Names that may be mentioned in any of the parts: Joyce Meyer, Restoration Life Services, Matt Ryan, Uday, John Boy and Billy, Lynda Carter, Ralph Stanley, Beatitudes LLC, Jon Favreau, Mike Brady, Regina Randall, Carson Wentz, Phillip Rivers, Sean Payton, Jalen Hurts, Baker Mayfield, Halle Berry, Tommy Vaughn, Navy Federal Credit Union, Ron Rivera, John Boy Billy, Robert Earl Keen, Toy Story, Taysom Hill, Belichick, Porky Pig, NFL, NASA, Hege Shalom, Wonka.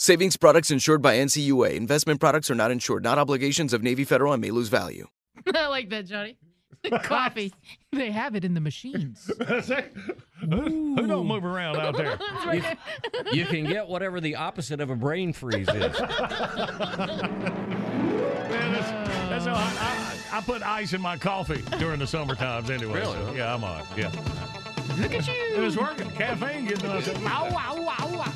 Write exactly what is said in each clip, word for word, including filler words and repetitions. Savings products insured by N C U A. Investment products are not insured, not obligations of Navy Federal and may lose value. I like that, Johnny. The coffee. They have it in the machines. Who, who don't move around out there? Right. You, you can get whatever the opposite of a brain freeze is. Man, that's, that's how I, I, I put ice in my coffee during the summer times anyway. Really? So, yeah, I'm all right. Yeah. Look at you. It was working. Caffeine getting us. Ow, ow, ow, ow.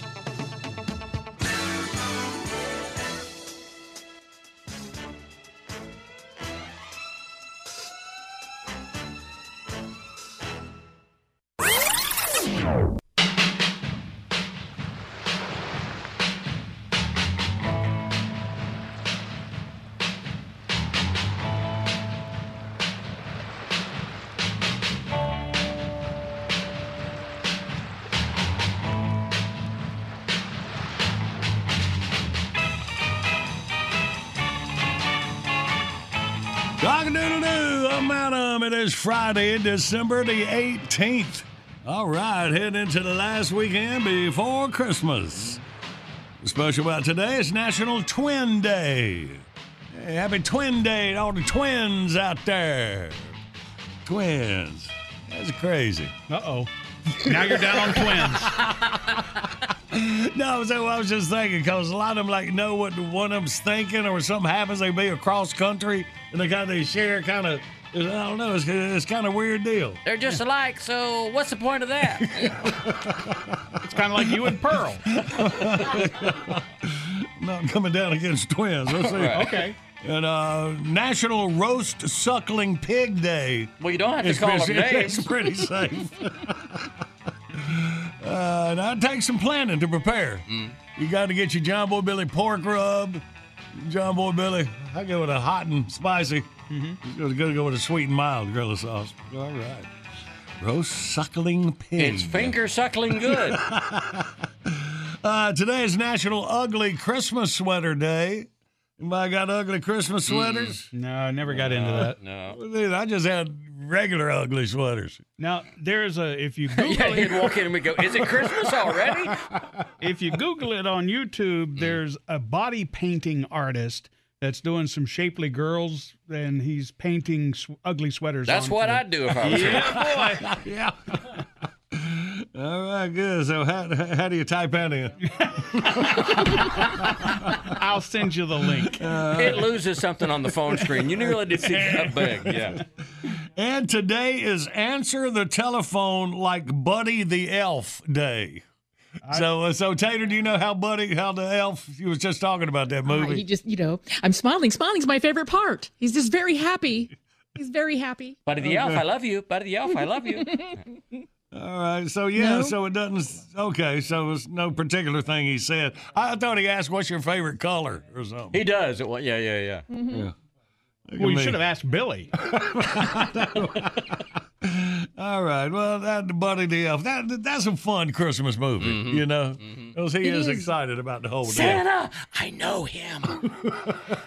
It is Friday, December the eighteenth. All right, heading into the last weekend before Christmas. What's special about today is National Twin Day. Hey, happy Twin Day to all the twins out there. Twins. That's crazy. Uh-oh. Now you're down on twins. No, so I was just thinking, because a lot of them like know what one of them's thinking, or when something happens, they be across country, and they got they share kind of... I don't know. It's, it's kind of a weird deal. They're just alike, so what's the point of that? It's kind of like you and Pearl. Not coming down against twins. Let's see. Right. Okay. And uh, National Roast Suckling Pig Day. Well, you don't have to it's call them names. It's pretty safe. uh, now, it takes some planning to prepare. Mm. You got to get your John Boy Billy pork rub. John Boy Billy, I go with a hot and spicy. Mm-hmm. It's going to go with a sweet and mild gorilla sauce. All right. Roast suckling pig. It's finger suckling good. uh, today is National Ugly Christmas Sweater Day. Anybody got ugly Christmas sweaters? Mm. No, I never got uh, into that. No. I just had regular ugly sweaters. Now, there's a, if you Google yeah, it. You'd walk in and we go, is it Christmas already? If you Google it on YouTube, there's a body painting artist that's doing some shapely girls, and he's painting sw- ugly sweaters. That's on what I'd do if I was yeah, here. Yeah, boy. Yeah. All right, good. So how, how do you type that in? I'll send you the link. Uh, it loses something on the phone screen. You really did see that big, yeah. And today is Answer the Telephone Like Buddy the Elf Day. I, so, uh, so Tater, do you know how Buddy, how the elf, he was just talking about that movie? Uh, he just, you know, I'm smiling. Smiling's my favorite part. He's just very happy. He's very happy. Buddy the elf, I love you. Buddy the elf, I love you. All right. So, yeah, no. so it doesn't, okay, so it's no particular thing he said. I thought he asked, what's your favorite color or something. He does. It, yeah, yeah, yeah. Mm-hmm. yeah. Well, you me. should have asked Billy. All right. Well, that Buddy the Elf. That that's a fun Christmas movie, mm-hmm. you know. Mm-hmm. He is, is excited about the whole Santa, day. Santa, I know him.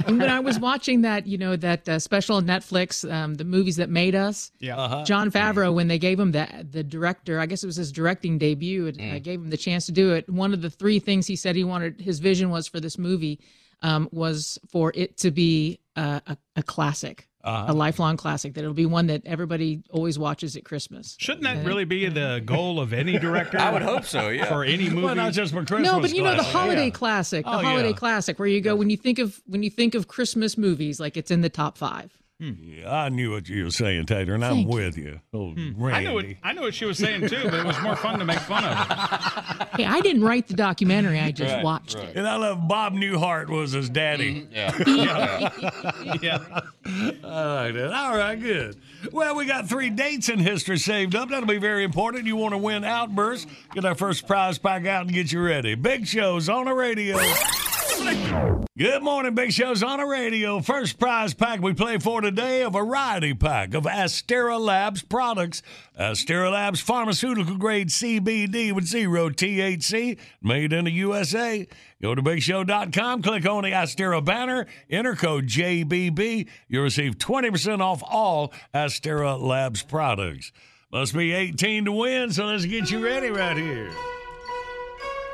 And when I was watching that, you know, that uh, special on Netflix, um, the movies that made us. Yeah. Uh-huh. Jon Favreau, when they gave him the the director, I guess it was his directing debut, and mm. uh, gave him the chance to do it. One of the three things he said he wanted, his vision was for this movie, um, was for it to be uh, a, a classic. Uh-huh. A lifelong classic, that it'll be one that everybody always watches at Christmas. Shouldn't that right? really be the goal of any director? I would hope so, yeah. For any movie. Well, not just for Christmas. No, but you classic. know the holiday yeah. classic, the oh, holiday yeah. classic, where you go, when you think of when you think of Christmas movies, like it's in the top five. Hmm. Yeah, I knew what you were saying, Tater, and Thank I'm with you. you. Hmm. I know what I know what she was saying too, but it was more fun to make fun of her. Hey, I didn't write the documentary; I just right, watched right. it. And I love Bob Newhart was his daddy. Mm-hmm. Yeah. yeah. yeah. All right, then. All right, good. Well, we got three dates in history saved up. That'll be very important. You want to win Outburst? Get our first prize pack out and get you ready. Big Show's on the radio. Good morning, Big Show's on the radio. First prize pack we play for today, a variety pack of Astera Labs products. Astera Labs pharmaceutical-grade C B D with zero T H C, made in the U S A. Go to Big Show dot com, click on the Astera banner, enter code J B B. You'll receive twenty percent off all Astera Labs products. Must be eighteen to win, so let's get you ready right here.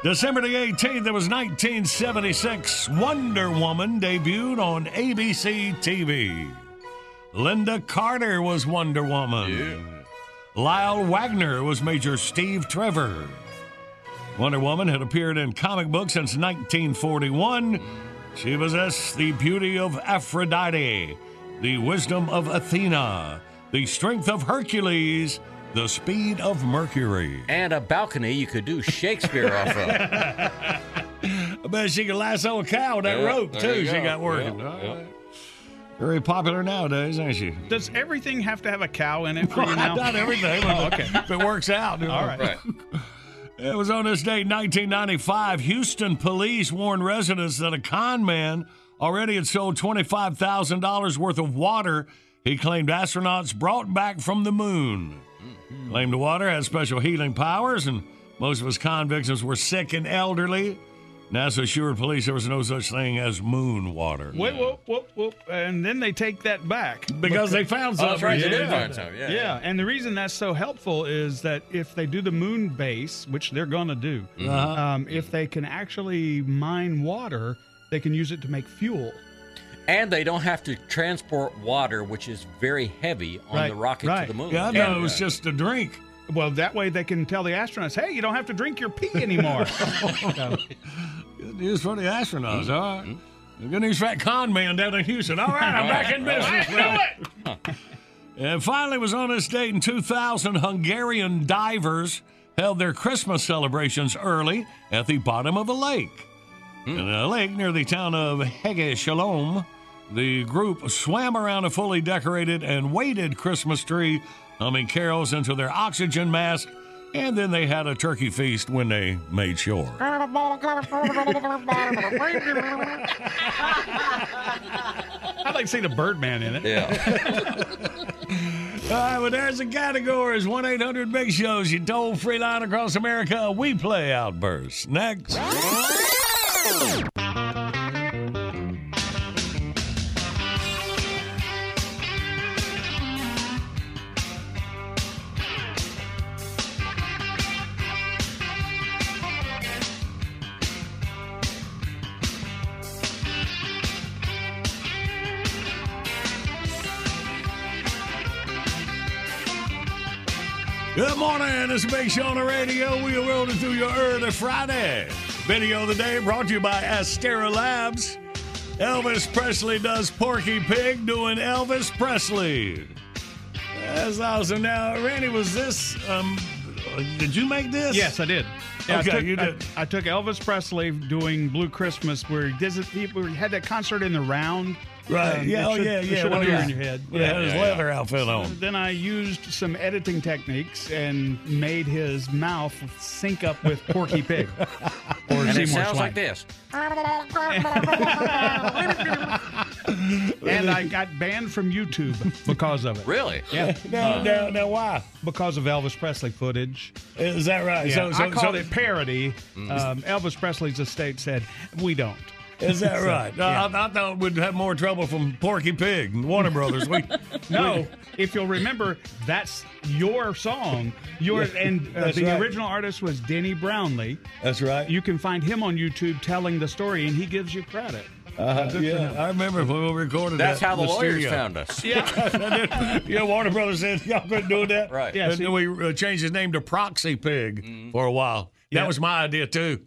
December the eighteenth, it was nineteen seventy-six. Wonder Woman debuted on A B C T V. Lynda Carter was Wonder Woman. Yeah. Lyle Waggoner was Major Steve Trevor. Wonder Woman had appeared in comic books since nineteen forty-one. She possessed the beauty of Aphrodite, the wisdom of Athena, the strength of Hercules, the speed of Mercury. And a balcony you could do Shakespeare off of. I bet she could lasso a cow with that yeah, rope, too. She go. got working. Yeah, yeah. Right. Very popular nowadays, ain't she? Does everything have to have a cow in it for you now? Not everything. oh, okay. If it works out. All right. right. It was on this day, nineteen ninety-five, Houston police warned residents that a con man already had sold twenty-five thousand dollars worth of water he claimed astronauts brought back from the moon. Claimed the water had special healing powers, and most of his convicts were sick and elderly. NASA assured police there was no such thing as moon water. Wait, whoop, whoop, whoop. And then they take that back. Because, because they found something. Oh, that's right. Yeah. They did find something. Yeah, yeah. yeah. And the reason that's so helpful is that if they do the moon base, which they're going to do, mm-hmm. um, if they can actually mine water, they can use it to make fuel. And they don't have to transport water, which is very heavy, on right, the rocket right. to the moon. Yeah, no, it was just a drink. Well, that way they can tell the astronauts, hey, you don't have to drink your pee anymore. so. Good news for the astronauts, mm-hmm. all right. Mm-hmm. Good news for that con man down in Houston. All right, I'm back in business. I knew it! And finally, it was on this date in two thousand, Hungarian divers held their Christmas celebrations early at the bottom of a lake. Mm. In a lake near the town of Hege Shalom, the group swam around a fully decorated and weighted Christmas tree, humming carols into their oxygen mask, and then they had a turkey feast when they made shore. I'd like to see the Birdman in it. Yeah. All right, well, there's the categories. one eight hundred big shows, your toll-free line across America. We play Outburst. Next. Good morning, this is Big Show on the radio. We are rolling through your early Friday. Video of the day brought to you by Astera Labs. Elvis Presley does Porky Pig doing Elvis Presley. That's awesome. Now, Randy, was this um, Did you make this? Yes, I did. Yeah, okay, I took, you did. I, I took Elvis Presley doing Blue Christmas, where he, did, he had that concert in the round. Right. Um, yeah. Oh, should, yeah. Yeah. What in your head? Yeah. yeah his yeah, leather yeah. outfit on. So then I used some editing techniques and made his mouth sync up with Porky Pig. Or and it sounds Swank. Like this. And I got banned from YouTube because of it. Really? Yeah. Now, uh, now, now, why? Because of Elvis Presley footage. Is that right? Yeah. So, so, I called so, it parody. Mm. Um, Elvis Presley's estate said, we don't. Is that so, right? Yeah. I, I thought we'd have more trouble from Porky Pig and Warner Brothers. We, no, we, if you'll remember, that's your song. Your, yeah, and uh, the right. original artist was Denny Brownlee. That's right. You can find him on YouTube telling the story, and he gives you credit. Uh, yeah, I remember when we recorded that's that. That's how the, the lawyers studio. Found us. Yeah. Yeah, Warner Brothers said, y'all couldn't do that. Right. Yeah, and see, then we uh, changed his name to Proxy Pig mm. for a while. Yeah. That was my idea, too.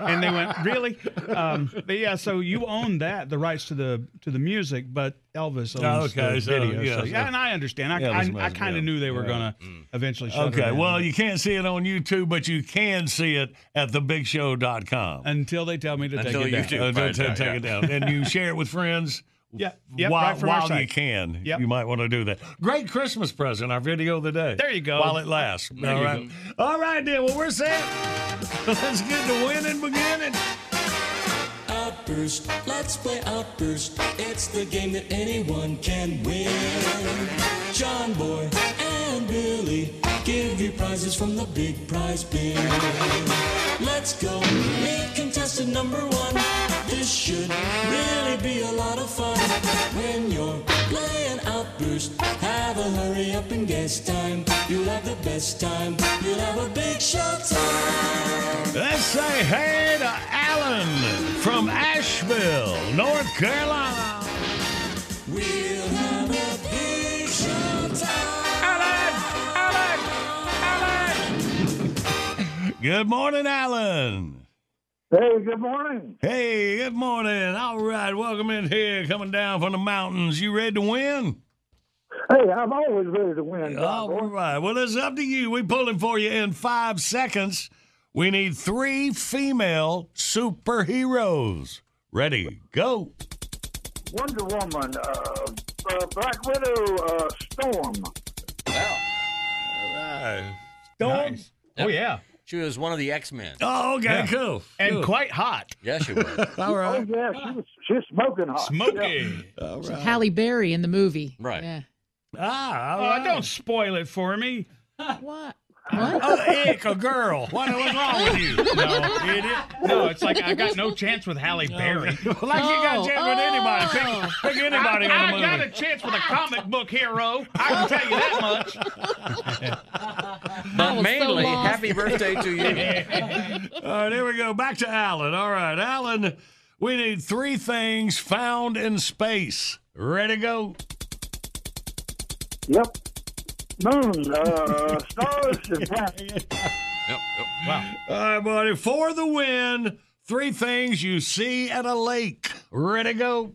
And they went, really? Um, but yeah, so you own that, the rights to the to the music, but Elvis owns okay, the so, video. Yeah, so, yeah, and I understand. I, Elvis I, I kind of knew they were yeah. going to mm. eventually show it. Okay, down. Well, you can't see it on YouTube, but you can see it at the big show dot com. Until they tell me to Until take it down. Until you take yeah. it down. And you share it with friends. Yeah, yep, while, right from while our side. You can. Yep. You might want to do that. Great Christmas present, our video of the day. There you go. While it lasts. There All right. Go. All right, then. Well, we're set. Let's get to winning beginning. Outburst. Let's play Outburst. It's the game that anyone can win. John Boy and Billy give you prizes from the big prize bin. Let's go. Meet contestant number one. This should really be a lot of fun. When you're playing Outburst, have a hurry up and guess time. You'll have the best time. You'll have a big show time. Let's say hey to Alan from Asheville, North Carolina. We'll have a big show time. Alan! Alan! Alan! Good morning, Alan. Hey, good morning. Hey, good morning. All right, welcome in here, coming down from the mountains. You ready to win? Hey, I'm always ready to win. All right, well, it's up to you. We're pulling for you in five seconds. We need three female superheroes. Ready, go. Wonder Woman, uh, uh, Black Widow, uh, Storm. Wow. All right. Storm? Nice. Oh, yeah. She was one of the X-Men. Oh, okay, yeah. cool. And cool. quite hot. Yeah, she was. All right. Oh, yeah, she was, she was smoking hot. Smoking. Yeah. All right. Halle Berry in the movie. Right. Yeah. Ah, all right. Oh, don't spoil it for me. What? What? Oh, ick, a girl. What, what's wrong with you? No, idiot. No, it's like I got no chance with Halle Berry. Like oh, you got a chance oh. with anybody. Pick, pick anybody I, on the movie. I got a chance with a comic book hero. I can tell you that much. But mainly, so happy birthday to you. All right, here we go. Back to Alan. All right, Alan, we need three things found in space. Ready to go? Yep. Moon, uh, stars, and planets. Yep, yep. Wow. All right, buddy. For the win, three things you see at a lake. Ready to go?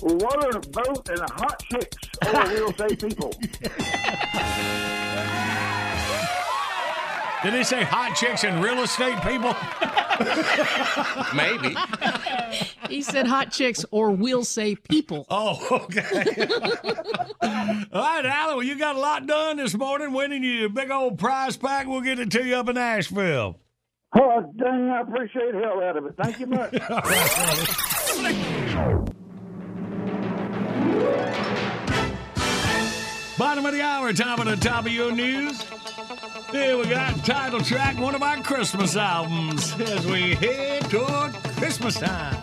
Water, a boat, and a hot chicks. Or we'll say people. Did he say hot chicks and real estate people? Maybe. He said hot chicks or we'll say people. Oh, okay. All right, Alan, well, you got a lot done this morning, winning you a big old prize pack. We'll get it to you up in Asheville. Oh, dang, I appreciate the hell out of it. Thank you much. Bottom of the hour, time at the top of your news. Here we got title track, one of our Christmas albums, as we head toward Christmas time.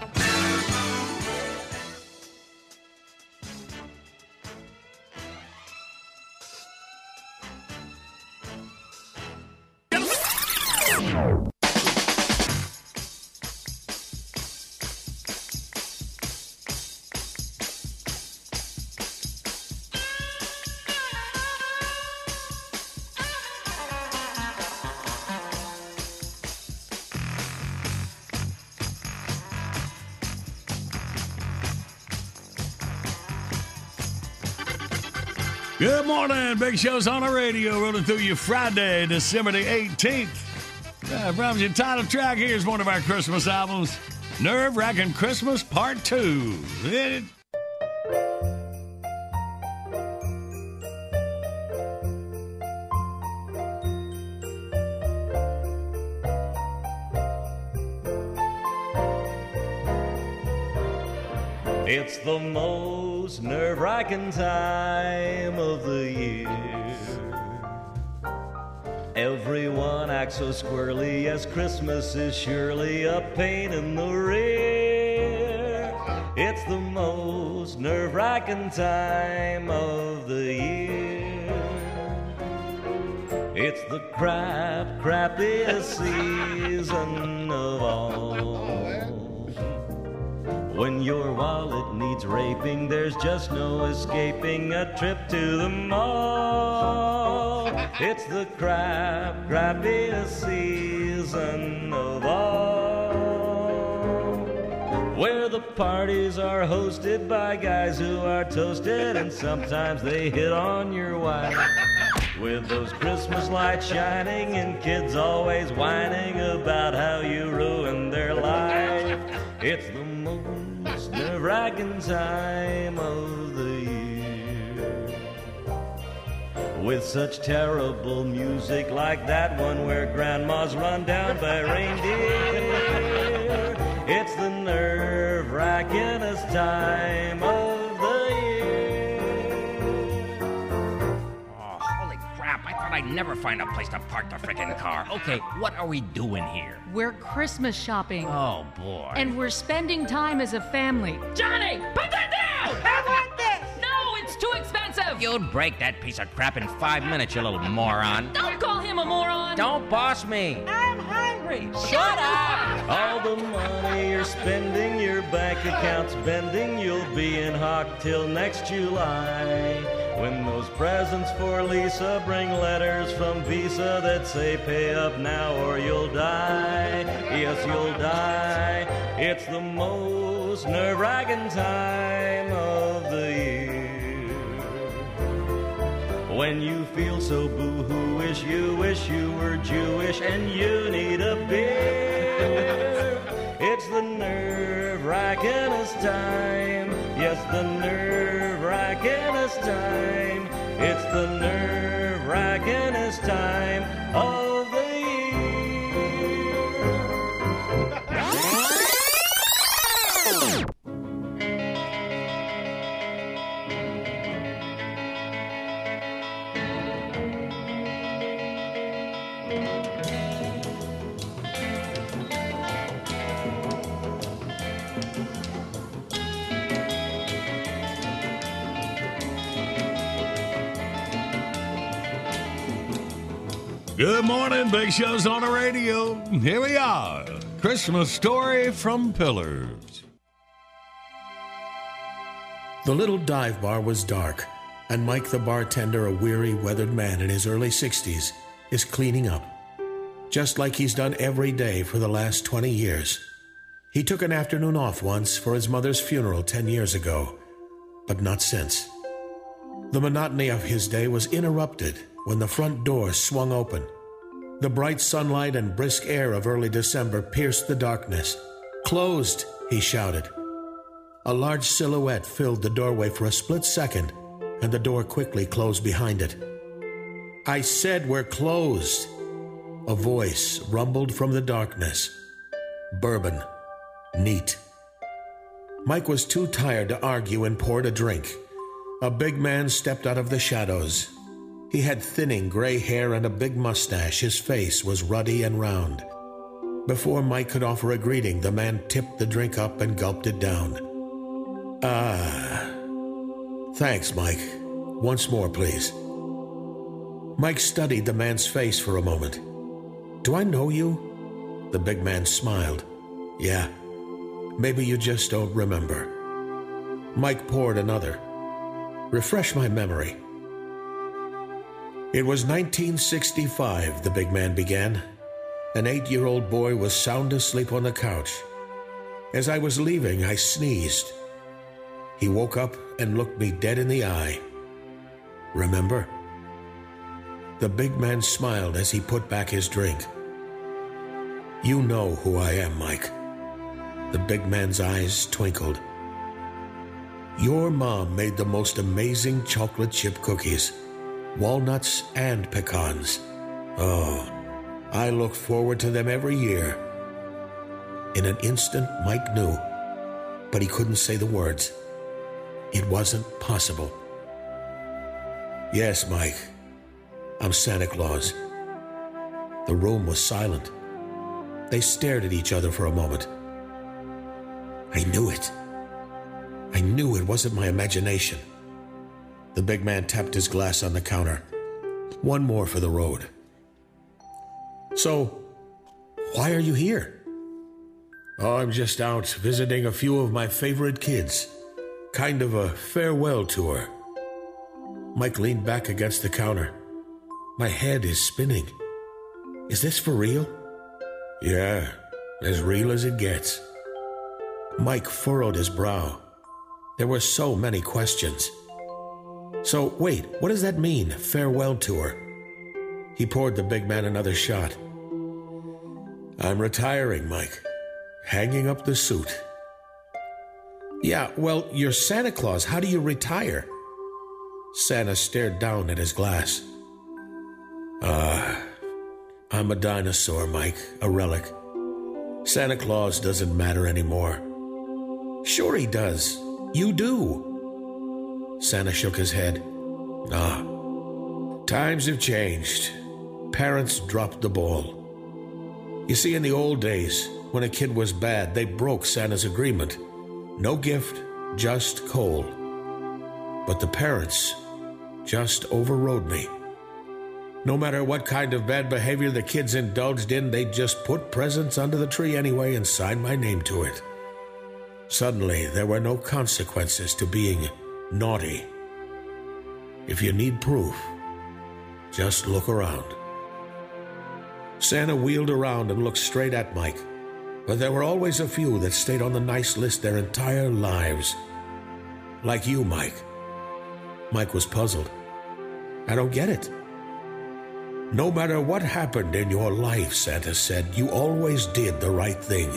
Good morning. Big Show's on the radio, rolling through you Friday, December the eighteenth. Uh, from your title track, here's one of our Christmas albums, Nerve Wracking Christmas Part two. It- It's the most nerve-wracking time of the year. Everyone acts so squirrely as Christmas is surely a pain in the rear. It's the most nerve-wracking time of the year. It's the crap, crappiest season of all. When your wallet needs raping, there's just no escaping a trip to the mall. It's the crap, crappiest season of all, where the parties are hosted by guys who are toasted, and sometimes they hit on your wife. With those Christmas lights shining and kids always whining about how you ruined their life. It's the most nerve-wracking time of the year. With such terrible music like that one where grandma's run down by reindeer. It's the nerve-wrackingest time of the year. Oh, holy crap. I thought I'd never find a place to park the frickin' car. Okay, what are we doing here? We're Christmas shopping. Oh, boy. And we're spending time as a family. Johnny, put that down! I want this! No, it's too expensive! You'll break that piece of crap in five minutes, you little moron. Don't call him a moron! Don't boss me! I'm hungry! Shut, Shut up! up! All the money you're spending, your bank account's bending, you'll be in hock till next July. When those presents for Lisa bring letters from Visa that say pay up now or you'll die, yes you'll die. It's the most nerve-wracking time of the year. When you feel so boo-hoo-ish, you wish you were Jewish and you need a beer. It's the nerve-wrackingest time, yes the nerve It's time. It's the nerve-wrackingest time of the year. Good morning, Big Show's on the radio. Here we are, Christmas Story from Pillars. The little dive bar was dark, and Mike the bartender, a weary, weathered man in his early sixties, is cleaning up, just like he's done every day for the last twenty years. He took an afternoon off once for his mother's funeral ten years ago, but not since. The monotony of his day was interrupted when the front door swung open. The bright sunlight and brisk air of early December pierced the darkness. "Closed!" he shouted. A large silhouette filled the doorway for a split second, and the door quickly closed behind it. "I said we're closed!" A voice rumbled from the darkness. Bourbon. Neat. Mike was too tired to argue and poured a drink. A big man stepped out of the shadows. He had thinning gray hair and a big mustache. His face was ruddy and round. Before Mike could offer a greeting, the man tipped the drink up and gulped it down. Ah. "Thanks, Mike. Once more, please." Mike studied the man's face for a moment. "Do I know you?" The big man smiled. "Yeah. Maybe you just don't remember." Mike poured another. "Refresh my memory." "It was nineteen sixty-five, the big man began. An eight-year-old boy was sound asleep on the couch. As I was leaving, I sneezed. He woke up and looked me dead in the eye. Remember? The big man smiled as he put back his drink. You know who I am, Mike. The big man's eyes twinkled. Your mom made the most amazing chocolate chip cookies, walnuts and pecans. Oh, I look forward to them every year. In an instant, Mike knew, but he couldn't say the words. It wasn't possible. Yes, Mike, I'm Santa Claus. The room was silent. They stared at each other for a moment. I knew it. I knew it wasn't my imagination. The big man tapped his glass on the counter. One more for the road. So, why are you here? Oh, I'm just out visiting a few of my favorite kids. Kind of a farewell tour. Mike leaned back against the counter. My head is spinning. Is this for real? Yeah, as real as it gets. Mike furrowed his brow. There were so many questions. So, wait, what does that mean, farewell tour? He poured the big man another shot. I'm retiring, Mike. Hanging up the suit. Yeah, well, you're Santa Claus. How do you retire? Santa stared down at his glass. Ah, uh, I'm a dinosaur, Mike, a relic. Santa Claus doesn't matter anymore. Sure he does. You do. Santa shook his head. Ah, times have changed. Parents dropped the ball. You see, in the old days, when a kid was bad, they broke Santa's agreement. No gift, just coal. But the parents just overrode me. No matter what kind of bad behavior the kids indulged in, they just put presents under the tree anyway and signed my name to it. Suddenly, there were no consequences to being naughty. If you need proof, just look around. Santa wheeled around and looked straight at Mike, but there were always a few that stayed on the nice list their entire lives. Like you, Mike. Mike was puzzled. I don't get it. No matter what happened in your life, Santa said, you always did the right thing,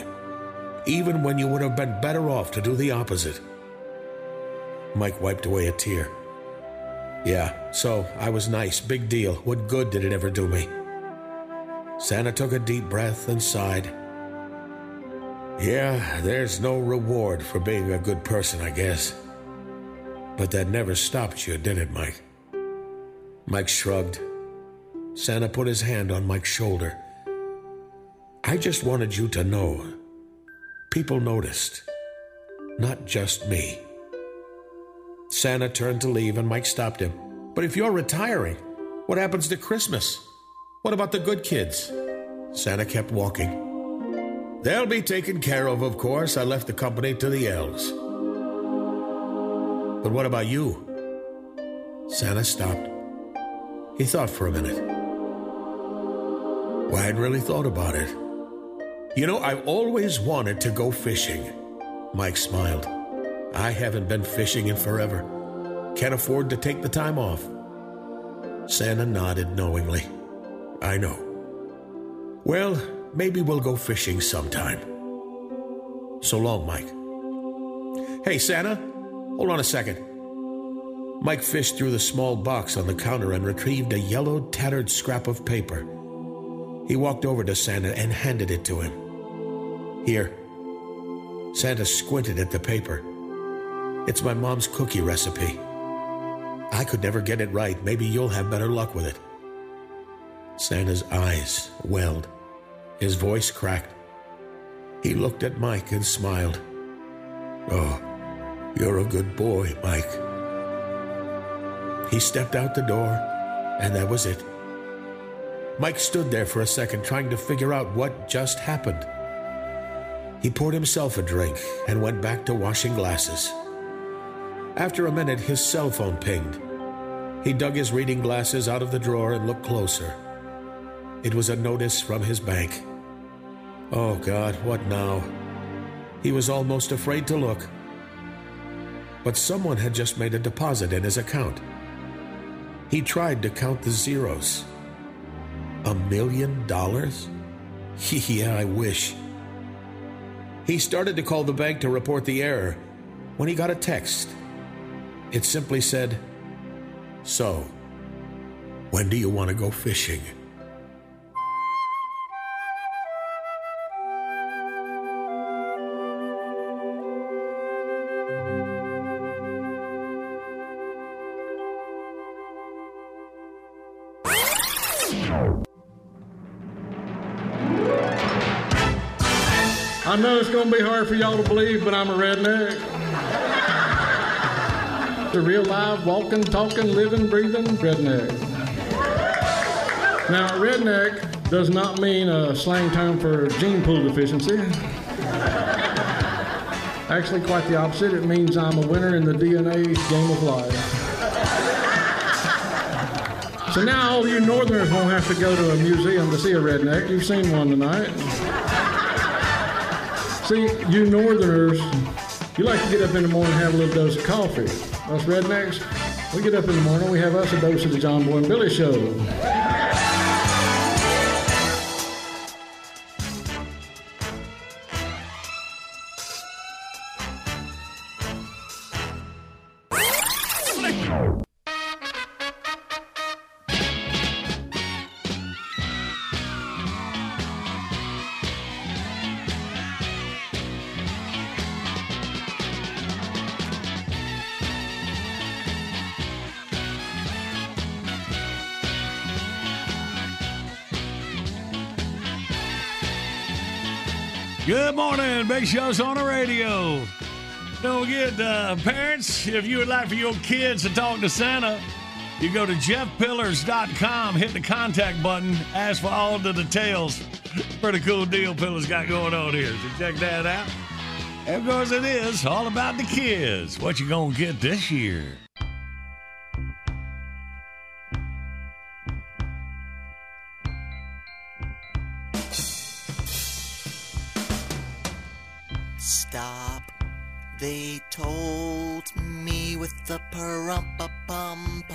even when you would have been better off to do the opposite. Mike wiped away a tear. Yeah, so I was nice, big deal. What good did it ever do me? Santa took a deep breath and sighed. Yeah, there's no reward for being a good person, I guess. But that never stopped you, did it, Mike? Mike shrugged. Santa put his hand on Mike's shoulder. I just wanted you to know. People noticed. Not just me. Santa turned to leave and Mike stopped him. But if you're retiring, what happens to Christmas? What about the good kids? Santa kept walking. They'll be taken care of, of course. I left the company to the elves. But what about you? Santa stopped. He thought for a minute. I had really thought about it. You know, I've always wanted to go fishing. Mike smiled. I haven't been fishing in forever. Can't afford to take the time off. Santa nodded knowingly. I know. Well, maybe we'll go fishing sometime. So long, Mike. Hey, Santa, hold on a second. Mike fished through the small box on the counter and retrieved a yellow, tattered scrap of paper. He walked over to Santa and handed it to him. Here. Santa squinted at the paper. It's my mom's cookie recipe. I could never get it right. Maybe you'll have better luck with it. Santa's eyes welled. His voice cracked. He looked at Mike and smiled. Oh, you're a good boy, Mike. He stepped out the door, and that was it. Mike stood there for a second, trying to figure out what just happened. He poured himself a drink and went back to washing glasses. After a minute, his cell phone pinged. He dug his reading glasses out of the drawer and looked closer. It was a notice from his bank. Oh, God, what now? He was almost afraid to look. But someone had just made a deposit in his account. He tried to count the zeros. A million dollars? Yeah, I wish. He started to call the bank to report the error when he got a text. It simply said, "So, when do you want to go fishing?" I know it's going to be hard for y'all to believe, but I'm a redneck. The real live, walking, talking, living, breathing redneck. Now, redneck does not mean a slang term for gene pool deficiency. Actually, quite the opposite. It means I'm a winner in the D N A game of life. So now all you northerners won't have to go to a museum to see a redneck. You've seen one tonight. See, you northerners, you like to get up in the morning and have a little dose of coffee. Us rednecks, we get up in the morning, we have us a dose of the John Boy and Billy show. Good morning, Big Show's on the radio. Don't forget, uh, parents, if you would like for your kids to talk to Santa, you go to jeff pillars dot com, hit the contact button, ask for all the details. Pretty cool deal Pillars got going on here, so check that out. And of course, it is all about the kids. What you gonna get this year? Stop, they told me with the pum-pum-pums.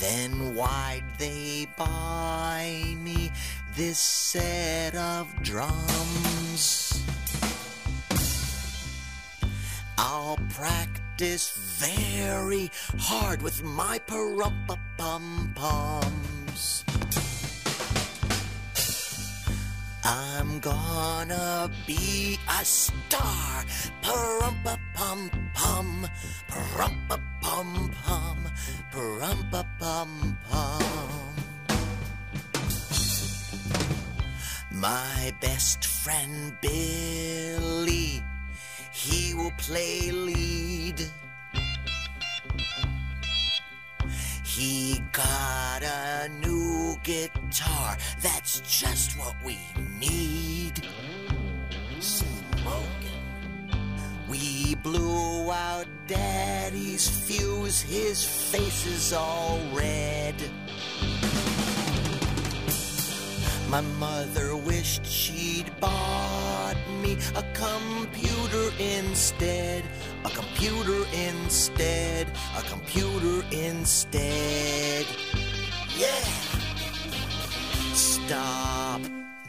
Then why'd they buy me this set of drums? I'll practice very hard with my pum-pum-pums. I'm gonna be a star, pa-rum-pa-pum-pum, pa-rum-pa-pum-pum, pa-rum-pa-pum-pum. My best friend Billy, he will play lead. He got a new guitar, that's just what we need. Smoking. We blew out Daddy's fuse, his face is all red. My mother wished she'd bought me a computer instead. A computer instead, a computer instead. Yeah! Stop,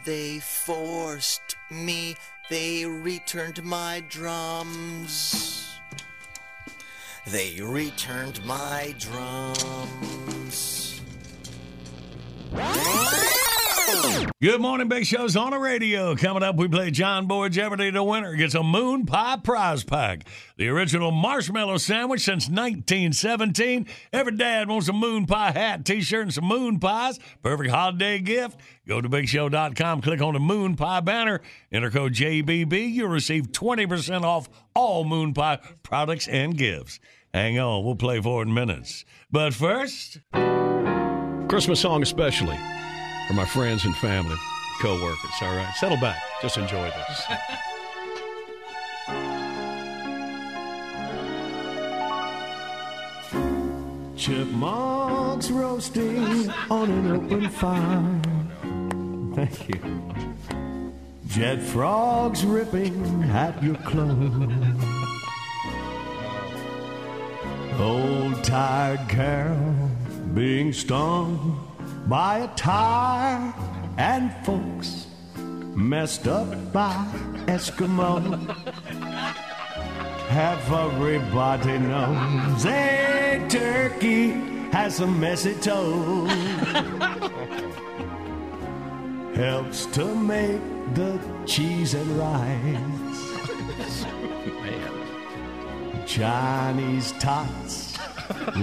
they forced me, they returned my drums. They returned my drums. Good morning, Big Show's on the radio. Coming up, we play John Boy Jeopardy. The winner gets a Moon Pie prize pack, the original marshmallow sandwich since nineteen seventeen. Every dad wants a Moon Pie hat, t-shirt, and some Moon Pies. Perfect holiday gift. Go to big show dot com, click on the Moon Pie banner, enter code J B B. You'll receive twenty percent off all Moon Pie products and gifts. Hang on, we'll play for it in minutes. But first, Christmas song especially. For my friends and family, co-workers, all right? Settle back. Just enjoy this. Chipmunks roasting on an open fire. Thank you. Jet frogs ripping at your clothes. tired carol being stung by a tire and folks messed up by Eskimo. Half everybody knows a turkey has a messy toe. Helps to make the cheese and rice. Chinese tots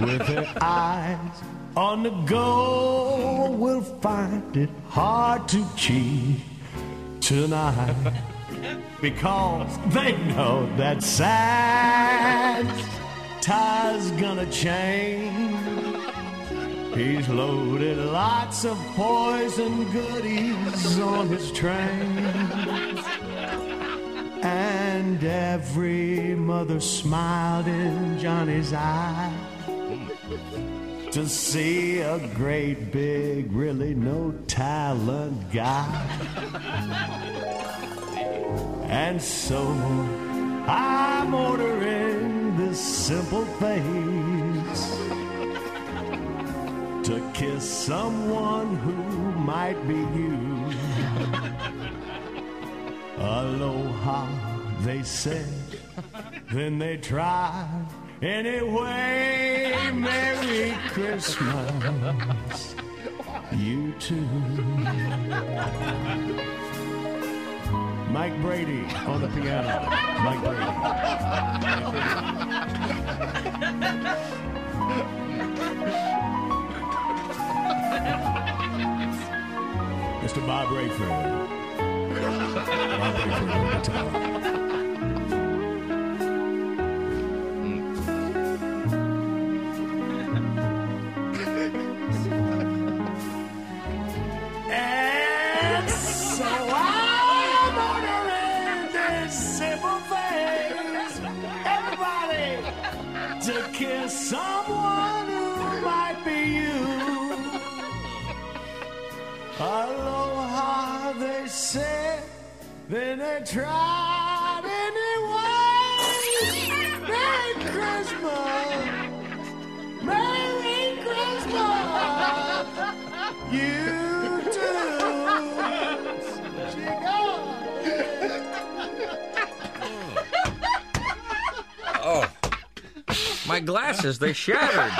with their eyes on the go will find it hard to cheat tonight, because they know that satire's gonna change. He's loaded lots of poison goodies on his train. And every mother smiled in Johnny's eye to see a great big, really no talent guy. And so I'm ordering this simple face to kiss someone who might be you. Aloha, they said, then they tried. Anyway, Merry Christmas, you too. Mike Brady on the piano. Mike Brady. Mister Bob Rayford. Bob Rayford on the guitar. Someone who might be you. Aloha, they said, then they tried anyway. Merry Christmas, Merry Christmas, you too. She got it. Oh. My glasses, they shattered.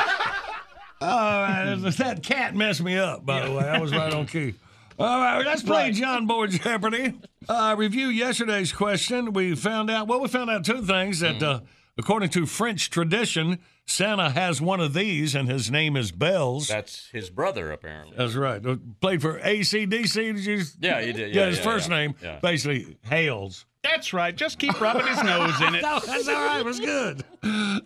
All right, that cat messed me up, by the way. I was right on key. All right, let's play John Boy Jeopardy. Uh, review yesterday's question. We found out, well, we found out two things. That uh, according to French tradition, Santa has one of these, and his name is Bells. That's his brother, apparently. That's right. Played for A C D C. Did you? Yeah, he did. Yeah, yeah his yeah, first yeah. name, yeah. basically, Hales. That's right. Just keep rubbing his nose in it. No, that's all right. It was good.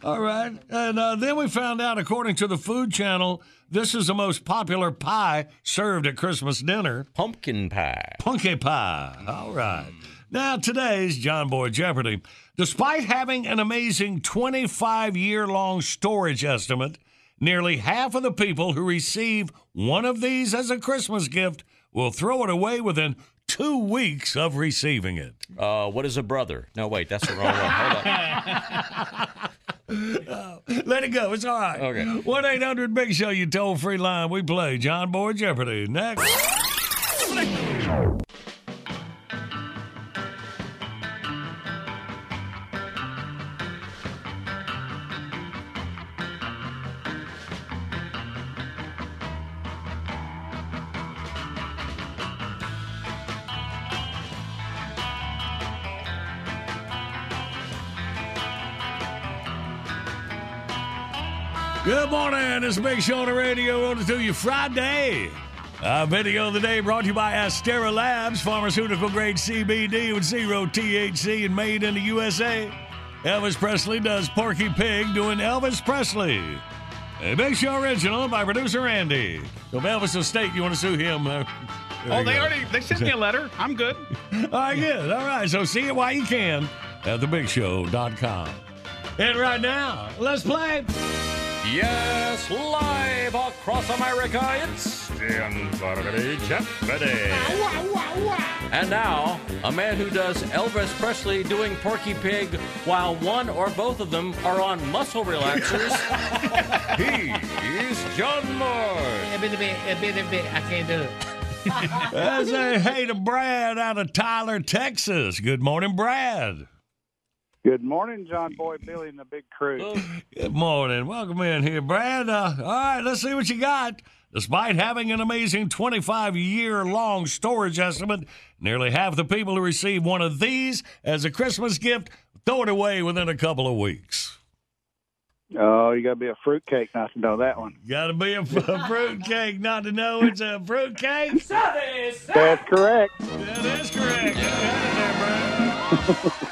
All right. And uh, then we found out, according to the Food Channel, this is the most popular pie served at Christmas dinner. Pumpkin pie. Pumpkin pie. All right. Now, today's John Boy Jeopardy. Despite having an amazing twenty-five-year-long storage estimate, nearly half of the people who receive one of these as a Christmas gift will throw it away within two weeks of receiving it. Uh, what is a brother? No, wait, that's the wrong one. Hold on. Oh, let it go. It's all right. Okay. one eight hundred big show, you toll-free line. We play John Boy Jeopardy. Next. Good morning. It's Big Show on the radio. On to you Friday. Our video of the day brought to you by Astera Labs, pharmaceutical grade C B D with zero T H C and made in the U S A. Elvis Presley does Porky Pig doing Elvis Presley. A Big Show original by producer Andy. So if Elvis will state you want to sue him. Uh, oh, they go. already they sent me a letter. I'm good. All right, good. All right. So see it while you can at the big show dot com. And right now, let's play. Yes, live across America, it's Jeopardy, Jeopardy. Wow, wow, wow. And now, a man who does Elvis Presley doing Porky Pig while one or both of them are on muscle relaxers. He's John Boy. A bit, a bit, a bit, a bit. I can't do it. I say hey to Brad out of Tyler, Texas. Good morning, Brad. Good morning, John Boy, Billy, and the big crew. Good morning. Welcome in here, Brad. Uh, all right, let's see what you got. Despite having an amazing twenty-five-year-long storage estimate, nearly half the people who receive one of these as a Christmas gift throw it away within a couple of weeks. Oh, you got to be a fruitcake not to know that one. Got to be a, a fruitcake not to know it's a fruitcake. That's correct. That is correct. Get out of there, Brad.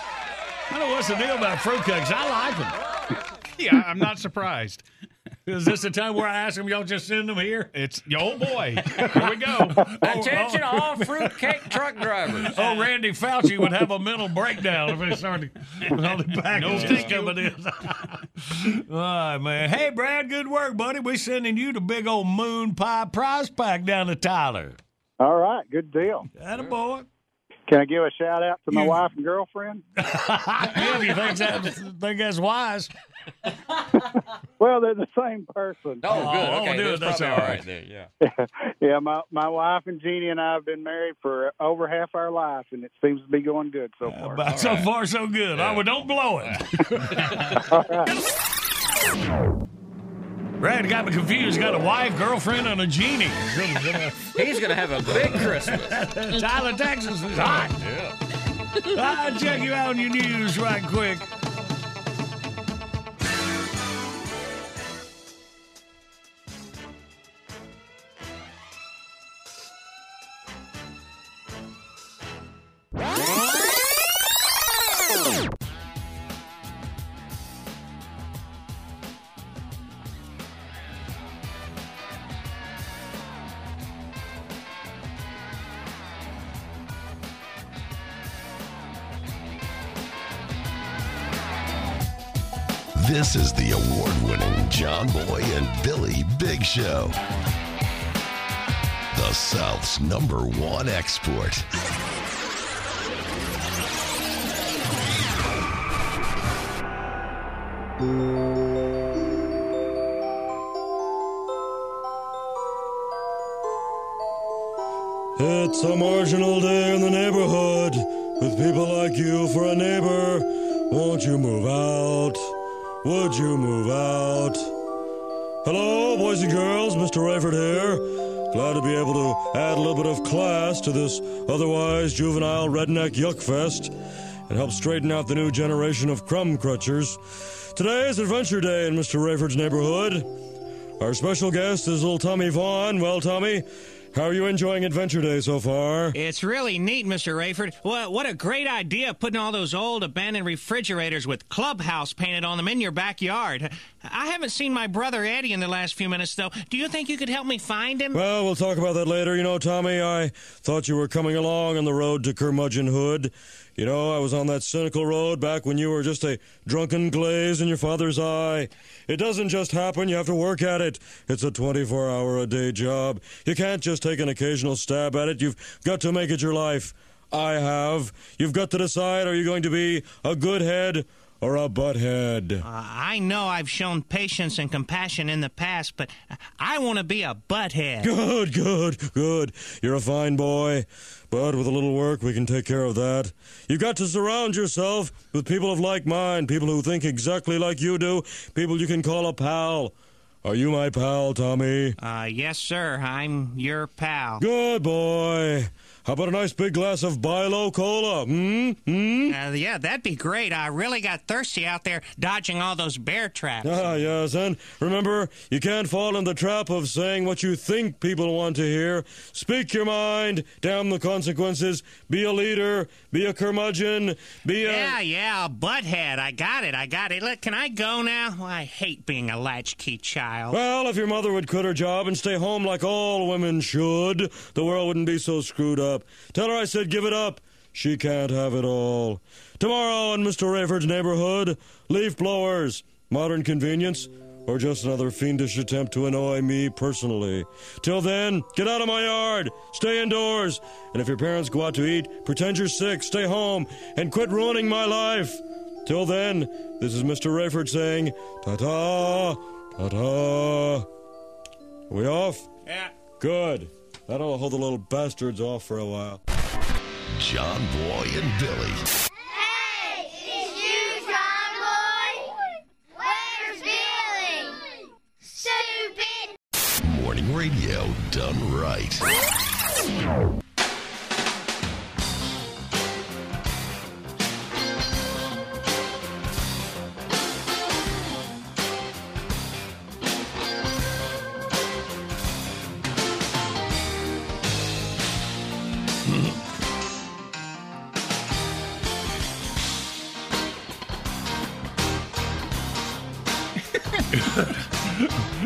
What's the deal about fruitcakes? I like them. Yeah, I'm not surprised. Is this the time where I ask them, y'all just send them here? It's, oh boy, here we go. Attention, oh, oh. all fruitcake truck drivers. Oh, Randy Fauci would have a mental breakdown if they started all the packages coming in. All right, man. Hey, Brad, good work, buddy. We're sending you the big old Moon Pie prize pack down to Tyler. All right, good deal. Attaboy. Can I give a shout-out to my you, wife and girlfriend? Yeah, if you think, that, think that's wise. Well, they're the same person. Oh, good. Okay, oh, dude, that's, that's all right. right there, yeah, yeah my, my wife and Jeannie and I have been married for over half our life, and it seems to be going good so far. Uh, so right. far, so good. Yeah. All right, don't blow it. All right. Brad got me confused. Got a wife, girlfriend, and a genie. He's going to have a big Christmas. Tyler, Texas is hot. Yeah. I'll check you out on your news right quick. This is the award-winning John Boy and Billy Big Show. The South's number one export. It's a marginal day in the neighborhood. With people like you for a neighbor, won't you move out? Would you move out? Hello, boys and girls, Mister Rayford here. Glad to be able to add a little bit of class to this otherwise juvenile redneck yuck fest and help straighten out the new generation of crumb crutchers. Today is Adventure Day in Mister Rayford's neighborhood. Our special guest is little Tommy Vaughn. Well, Tommy, how are you enjoying Adventure Day so far? It's really neat, Mister Rayford. Well, what a great idea, putting all those old abandoned refrigerators with Clubhouse painted on them in your backyard. I haven't seen my brother Eddie in the last few minutes, though. Do you think you could help me find him? Well, we'll talk about that later. You know, Tommy, I thought you were coming along on the road to curmudgeonhood. You know, I was on that cynical road back when you were just a drunken glaze in your father's eye. It doesn't just happen. You have to work at it. It's a twenty-four-hour-a-day job. You can't just take an occasional stab at it. You've got to make it your life. I have. You've got to decide, are you going to be a good head or a butthead? Uh, I know I've shown patience and compassion in the past, but I want to be a butthead. Good, good, good. You're a fine boy, but with a little work, we can take care of that. You've got to surround yourself with people of like mind, people who think exactly like you do, people you can call a pal. Are you my pal, Tommy? Uh, yes, sir. I'm your pal. Good boy. How about a nice big glass of Bilo Cola, hmm? Hmm? Uh, yeah, that'd be great. I really got thirsty out there dodging all those bear traps. Ah, yes, and remember, you can't fall in the trap of saying what you think people want to hear. Speak your mind, damn the consequences, be a leader, be a curmudgeon, be a... Yeah, yeah, a butthead. I got it, I got it. Look, can I go now? Oh, I hate being a latchkey child. Well, if your mother would quit her job and stay home like all women should, the world wouldn't be so screwed up. Up. Tell her I said give it up. She can't have it all. Tomorrow in Mister Rayford's neighborhood, leaf blowers, modern convenience, or just another fiendish attempt to annoy me personally. Till then, get out of my yard, stay indoors, and if your parents go out to eat, pretend you're sick, stay home, and quit ruining my life. Till then, this is Mister Rayford saying, ta-ta, ta-ta. Are we off? Yeah. Good. That'll hold the little bastards off for a while. John Boy and Billy. Hey, it's you, John Boy. Where's Billy? Stupid. Morning radio done right.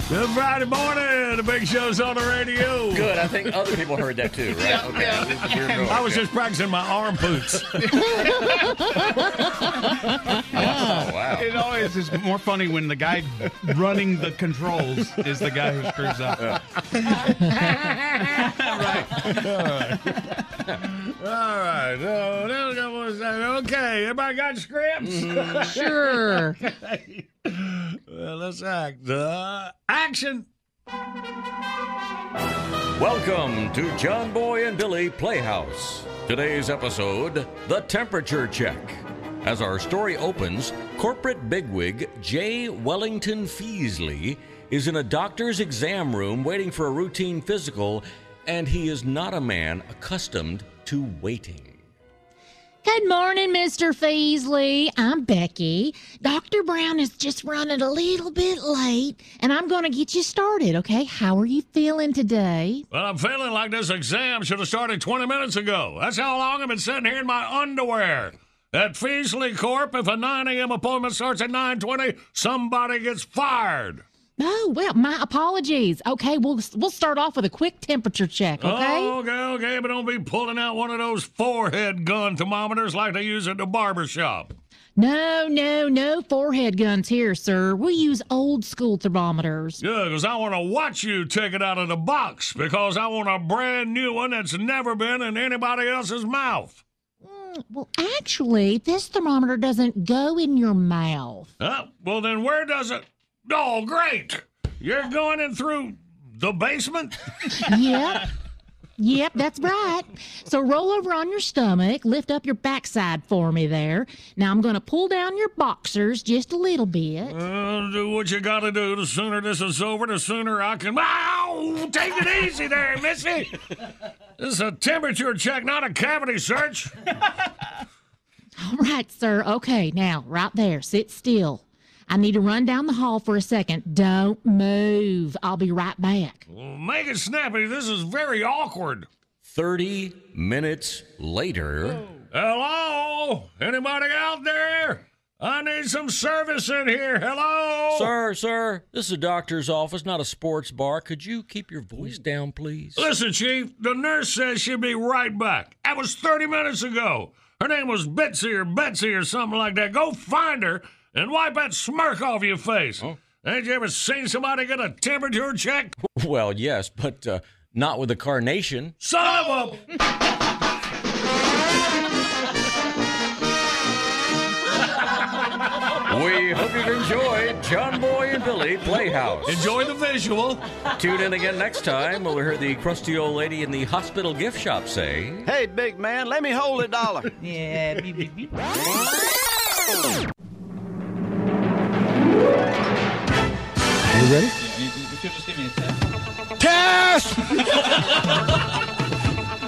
Good Friday morning. The big show's on the radio. Good. I think other people heard that too, right? Yeah, okay. Yeah. I was just practicing my arm boots. Wow. Wow. It always is more funny when the guy running the controls is the guy who screws up. Yeah. Right. All right. All right. Oh, okay. Everybody got scripts? Mm, sure. Well, let's act. Uh, action! Welcome to John Boy and Billy Playhouse. Today's episode, The Temperature Check. As our story opens, corporate bigwig J. Wellington Feasley is in a doctor's exam room waiting for a routine physical, and he is not a man accustomed to waiting. Good morning, Mister Feasley. I'm Becky. Doctor Brown is just running a little bit late, and I'm going to get you started, okay? How are you feeling today? Well, I'm feeling like this exam should have started twenty minutes ago. That's how long I've been sitting here in my underwear. At Feasley Corp, if a nine a.m. appointment starts at nine twenty, somebody gets fired. Oh, well, my apologies. Okay, we'll we'll start off with a quick temperature check, okay? Oh, okay, okay, but don't be pulling out one of those forehead gun thermometers like they use at the barbershop. No, no, no forehead guns here, sir. We use old-school thermometers. Yeah, because I want to watch you take it out of the box, because I want a brand-new one that's never been in anybody else's mouth. Mm, well, actually, this thermometer doesn't go in your mouth. Oh, well, then where does it... Oh, great. You're going in through the basement? Yep. Yep, that's right. So roll over on your stomach. Lift up your backside for me there. Now I'm going to pull down your boxers just a little bit. Uh, do what you got to do. The sooner this is over, the sooner I can... Ow! Take it easy there, Missy. This is a temperature check, not a cavity search. All right, sir. Okay, now, right there. Sit still. I need to run down the hall for a second. Don't move. I'll be right back. Make it snappy. This is very awkward. Thirty minutes later. Hello? Anybody out there? I need some service in here. Hello? Sir, sir, this is a doctor's office, not a sports bar. Could you keep your voice down, please? Listen, Chief, the nurse says she'll be right back. That was thirty minutes ago. Her name was Betsy or Betsy or something like that. Go find her. And wipe that smirk off your face. Huh? Ain't you ever seen somebody get a temperature check? Well, yes, but uh, not with a carnation. Son of a... We hope you've enjoyed John Boy and Billy Playhouse. Enjoy the visual. Tune in again next time when we hear the crusty old lady in the hospital gift shop say... Hey, big man, let me hold a dollar. Yeah, beep, beep, beep. You ready? You, you, you could just give me a test. Test!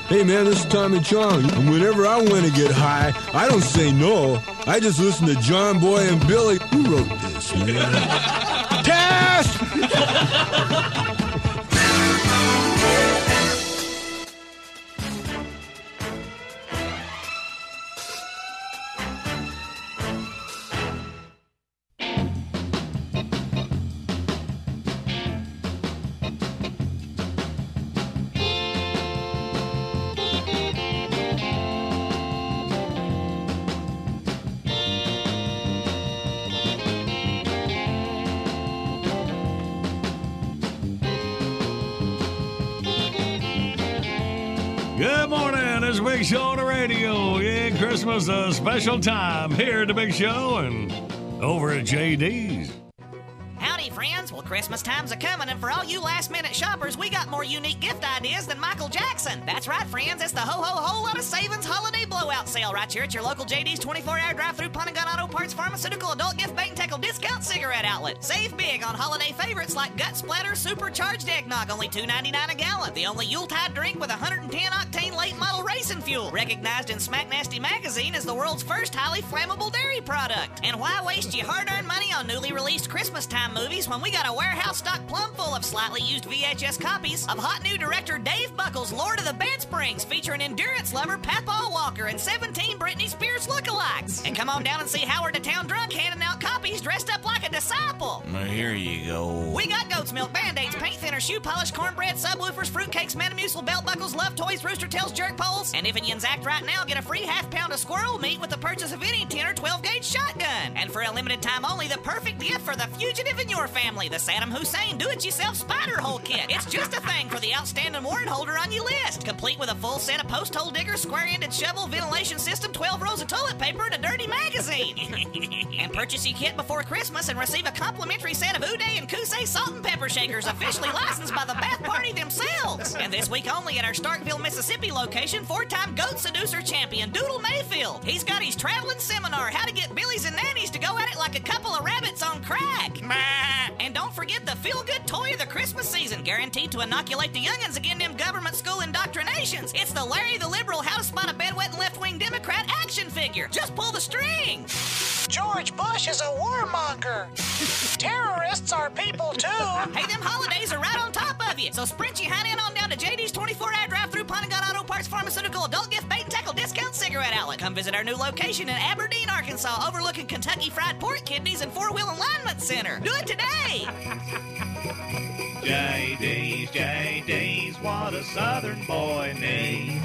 Hey, man, this is Tommy Chong. And whenever I want to get high, I don't say no. I just listen to John Boy and Billy. Who wrote this, man? Test! Good morning. It's Big Show on the radio. Yeah, Christmas is a special time here at the Big Show and over at J D's. Howdy, friends. Well, Christmas time's a-coming, and for all you last-minute shoppers, we got more unique gift ideas than Michael Jackson. That's right, friends. It's the ho-ho-ho lot of savings holiday blowout sale right here at your local J D's twenty-four hour drive-thru Pun and Gun Auto Parts Pharmaceutical Adult Gift Bait and Tackle Discount Cigarette Outlet. Save big on holiday favorites like Gut Splatter Supercharged Eggnog, only two ninety-nine a gallon. The only Yuletide drink with one hundred ten octane late-model racing fuel. Recognized in Smack Nasty Magazine as the world's first highly flammable dairy product. And why waste your hard-earned money on newly released Christmas time movies when we got a warehouse stock plumb full of slightly used V H S copies of hot new director Dave Buckles' Lord of the Bad Springs, featuring endurance lover Papaw Walker and seventeen Britney Spears lookalikes. And come on down and see Howard the Town Drunk handing out copies dressed up like a disciple. Here you go. We got goat's milk, band-aids, paint thinner, shoe polish, cornbread, subwoofers, fruitcakes, Metamucil, belt buckles, love toys, rooster tails, jerk poles. And if Indians act right now, get a free half pound of squirrel meat with the purchase of any ten or twelve gauge shotgun. And for a limited time only, the perfect gift for the fugitive in your family, the Saddam Hussein do-it-yourself spider hole kit. It's just a thing for the outstanding warrant holder on your list, complete with a full set of post hole digger, square-ended shovel, ventilation system, twelve rolls of toilet paper, and a dirty magazine. And purchase your kit before Christmas and receive a complimentary set of Uday and Kusei salt and pepper shakers, officially licensed by the Bath Party themselves. And this week only at our Starkville, Mississippi location, four-time goat seducer champion Doodle Mayfield. He's got his traveling seminar, How to Get Billies and Nannies to Go at It Like a Couple of Rabbits on Crack. And don't forget the feel-good toy of the Christmas season, guaranteed to inoculate the youngins against them government school indoctrinations. It's the Larry the Liberal How to Spot a Bedwetting Left-Wing Democrat action figure. Just pull the string. George Bush is a warmonger. Terrorists are people, too. Hey, them holidays are right on top of you. So sprint your hind end on down to J D's twenty-four hour drive-thru Pun and Gun Auto Parts Pharmaceutical Adult Gift Bait and Tackle Discount Cigarette Outlet. Come visit our new location in Aberdeen, Arkansas, overlooking Kentucky Fried Pork Kidneys and Four Wheel Alignment Center. Do it today. J D's, J D's, what a Southern boy needs.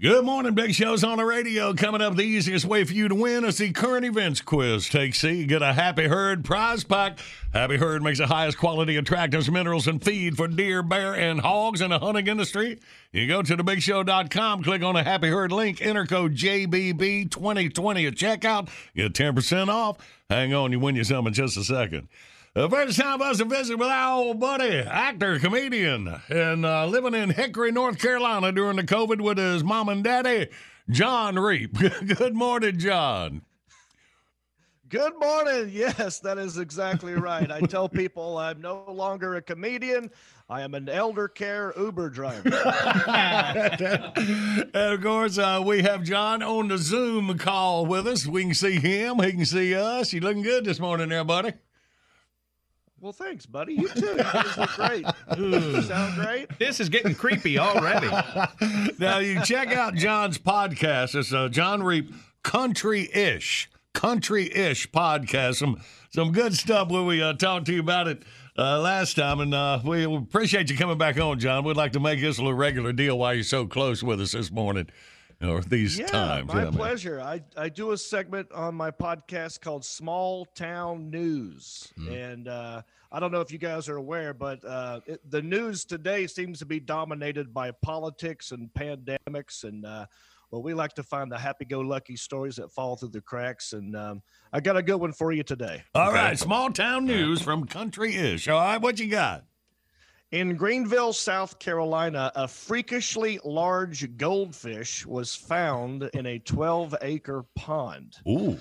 Good morning, Big Show's on the radio. Coming up, the easiest way for you to win is the current events quiz. Take C, get a Happy Herd prize pack. Happy Herd makes the highest quality attractants, minerals, and feed for deer, bear, and hogs in the hunting industry. You go to the big show dot com, click on the Happy Herd link, enter code J B B twenty twenty at checkout, get ten percent off. Hang on, you win you some in just a second. The first time I was to visit with our old buddy, actor, comedian, and uh, living in Hickory, North Carolina during the COVID with his mom and daddy, John Reap. Good morning, John. Good morning. Yes, that is exactly right. I tell people I'm no longer a comedian. I am an elder care Uber driver. And of course, uh, we have John on the Zoom call with us. We can see him. He can see us. You looking good this morning there, buddy. Well, thanks, buddy. You too. This is great. You sound great. This is getting creepy already. Now, you check out John's podcast. It's uh, John Reap, Country-ish, Country-ish podcast. Some some good stuff when we uh, talked to you about it uh, last time. And uh, we appreciate you coming back on, John. We'd like to make this a regular deal while you're so close with us this morning. Or these yeah, times. My yeah, pleasure. I, I do a segment on my podcast called Small Town News. Mm. And uh, I don't know if you guys are aware, but uh, it, the news today seems to be dominated by politics and pandemics. And, uh, well, we like to find the happy-go-lucky stories that fall through the cracks. And um, I got a good one for you today. All okay. right. Small Town News from Country-ish. All right. What you got? In Greenville, South Carolina, a freakishly large goldfish was found in a twelve acre pond. Ooh.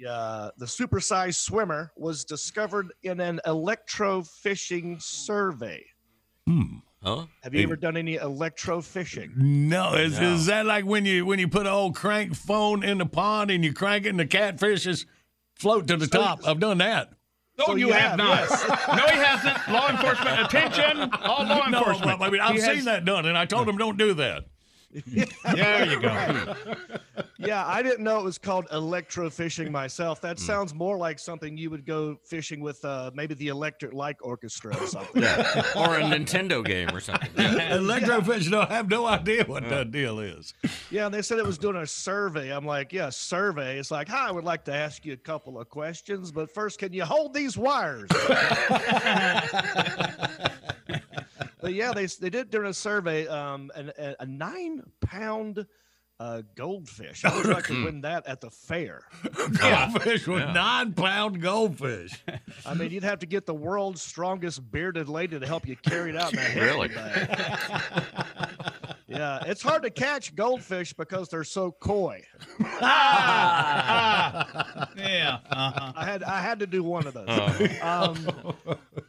The, uh, the supersized swimmer was discovered in an electrofishing survey. Hmm. Huh? Have you hey. ever done any electrofishing? No. Is, no. is that like when you when you put an old crank phone in the pond and you crank it and the catfishes float to the so, top? I've done that. No, so you have, have not. Yes. No, he hasn't. Law enforcement, attention. All law no, enforcement. I mean, I've he seen has... that done, and I told him don't do that. Yeah, there you go. Right. Yeah, I didn't know it was called electrofishing myself. That mm. sounds more like something you would go fishing with uh, maybe the Electric Light Orchestra or something. Yeah. Or a Nintendo game or something. Yeah. Electrofishing, no, I have no idea what yeah. that deal is. Yeah, and they said it was doing a survey. I'm like, yeah, survey. It's like, hi, I would like to ask you a couple of questions, but first, can you hold these wires? But yeah, they they did during a survey um, an, a, a nine pound uh, goldfish. I would like to win that at the fair. Goldfish yeah. with yeah. nine pound goldfish. I mean, you'd have to get the world's strongest bearded lady to help you carry it out in that really. Bag. Yeah, it's hard to catch goldfish because they're so coy. ah, ah, yeah, uh-huh. I had I had to do one of those. Uh-huh. Um,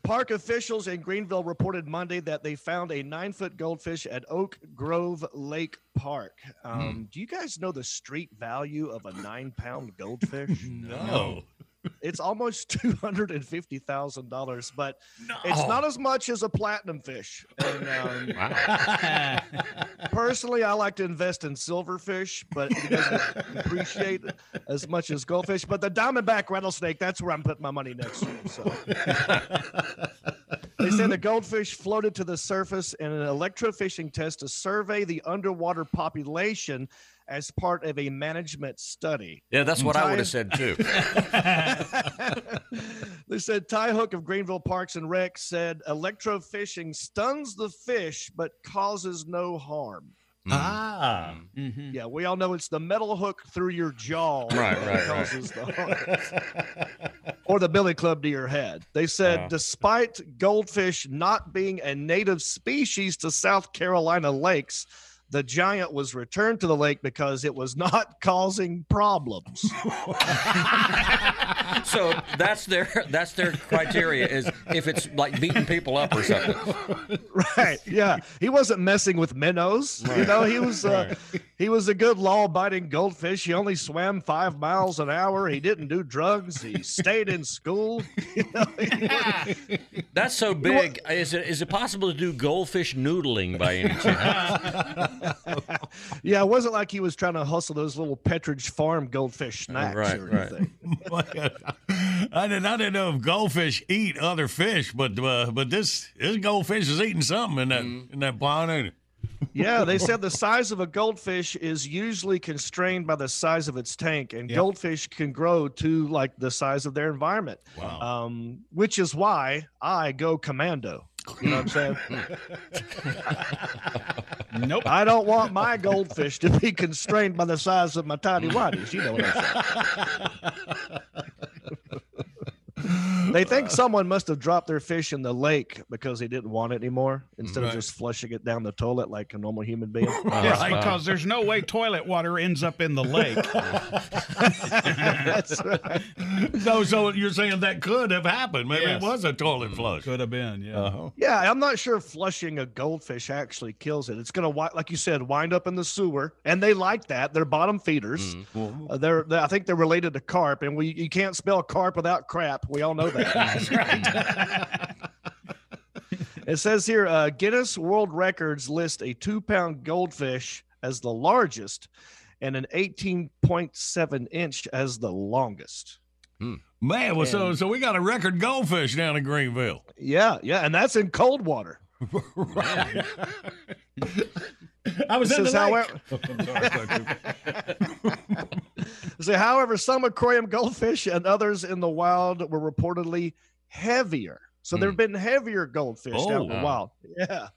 park officials in Greenville reported Monday that they found a nine-foot goldfish at Oak Grove Lake Park. Um, hmm. Do you guys know the street value of a nine-pound goldfish? No. It's almost two hundred fifty thousand dollars, but no. it's not as much as a platinum fish. And, um, wow. Personally, I like to invest in silverfish, but it doesn't appreciate as much as goldfish. But the diamondback rattlesnake, that's where I'm putting my money next year. So. They say the goldfish floated to the surface in an electrofishing test to survey the underwater population as part of a management study. Yeah, that's what Ty- I would have said, too. They said Ty Hook of Greenville Parks and Rec said electrofishing stuns the fish but causes no harm. Mm. Ah. Mm-hmm. Yeah, we all know it's the metal hook through your jaw right, that right, causes right. the harm. Or the billy club to your head. They said, yeah. despite goldfish not being a native species to South Carolina lakes, the giant was returned to the lake because it was not causing problems. So that's their that's their criteria is if it's like beating people up or something. Right. Yeah. He wasn't messing with minnows. Right. You know, he was uh, right. he was a good law-abiding goldfish. He only swam five miles an hour. He didn't do drugs. He stayed in school. You know, he that's so big. Is it is it possible to do goldfish noodling by any chance? Yeah, it wasn't like he was trying to hustle those little Petridge Farm goldfish snacks right, or anything. Right. I didn't, I didn't know if goldfish eat other fish, but uh, but this this goldfish is eating something in that mm. in that pond, ain't it? Yeah, they said the size of a goldfish is usually constrained by the size of its tank, and yep. goldfish can grow to like the size of their environment. Wow. Um, which is why I go commando. You know what I'm saying? Nope. I don't want my goldfish to be constrained by the size of my tiny whities. You know what I'm saying? They think someone must have dropped their fish in the lake because they didn't want it anymore instead right. of just flushing it down the toilet like a normal human being. Because right. right. right. there's no way toilet water ends up in the lake. That's right. So, so you're saying that could have happened. Maybe yes. it was a toilet flush. Could have been, yeah. Uh-huh. Yeah, I'm not sure if flushing a goldfish actually kills it. It's going to, like you said, wind up in the sewer, and they like that. They're bottom feeders. Mm-hmm. Uh, they're, they're, I think they're related to carp, and we you can't spell carp without crap. We all know that. That's right. It says here, uh, Guinness World Records list a two-pound goldfish as the largest and an eighteen point seven inch as the longest. Hmm. Man, well, and, so so we got a record goldfish down in Greenville. Yeah, yeah, and that's in cold water. Right. I was in the lake. So, however, some aquarium goldfish and others in the wild were reportedly heavier. So mm. there have been heavier goldfish oh, down in wow. the wild. Yeah.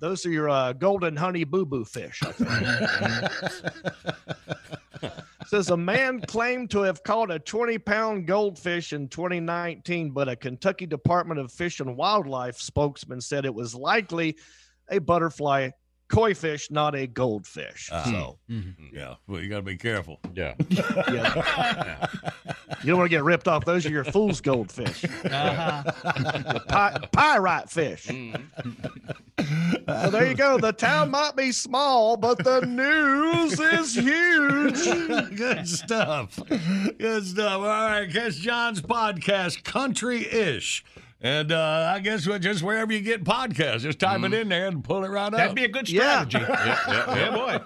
Those are your uh, golden honey boo-boo fish, I think. Says a man claimed to have caught a twenty-pound goldfish in twenty nineteen, but a Kentucky Department of Fish and Wildlife spokesman said it was likely a butterfly koi fish, not a goldfish. Uh, so, mm-hmm. yeah, well, you got to be careful. Yeah. yeah. You don't want to get ripped off. Those are your fool's goldfish. Uh-huh. Py- pyrite fish. Mm. So there you go. The town might be small, but the news is huge. Good stuff. Good stuff. All right. Guess John's podcast, Country-ish. And uh, I guess just wherever you get podcasts, just type mm. it in there and pull it right That'd up. That'd be a good strategy. Yeah, yeah, yeah. yeah boy.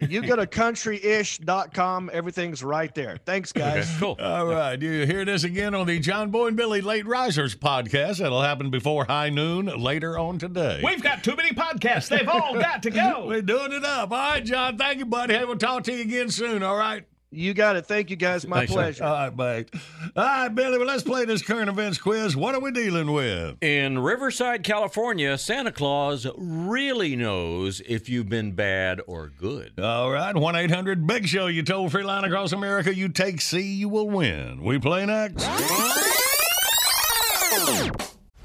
You go to country ish dot com. Everything's right there. Thanks, guys. Okay, cool. All right. You hear this again on the John Boy and Billy Late Risers podcast. That'll happen before high noon later on today. We've got too many podcasts. They've all got to go. We're doing it up. All right, John. Thank you, buddy. Hey, we'll talk to you again soon. All right. You got it. Thank you, guys. My Thanks, pleasure. Sir. All right, mate. All right, Billy, well, let's play this current events quiz. What are we dealing with? In Riverside, California, Santa Claus really knows if you've been bad or good. All right, one eight hundred big show. You told free line across America. You take C, you will win. We play next.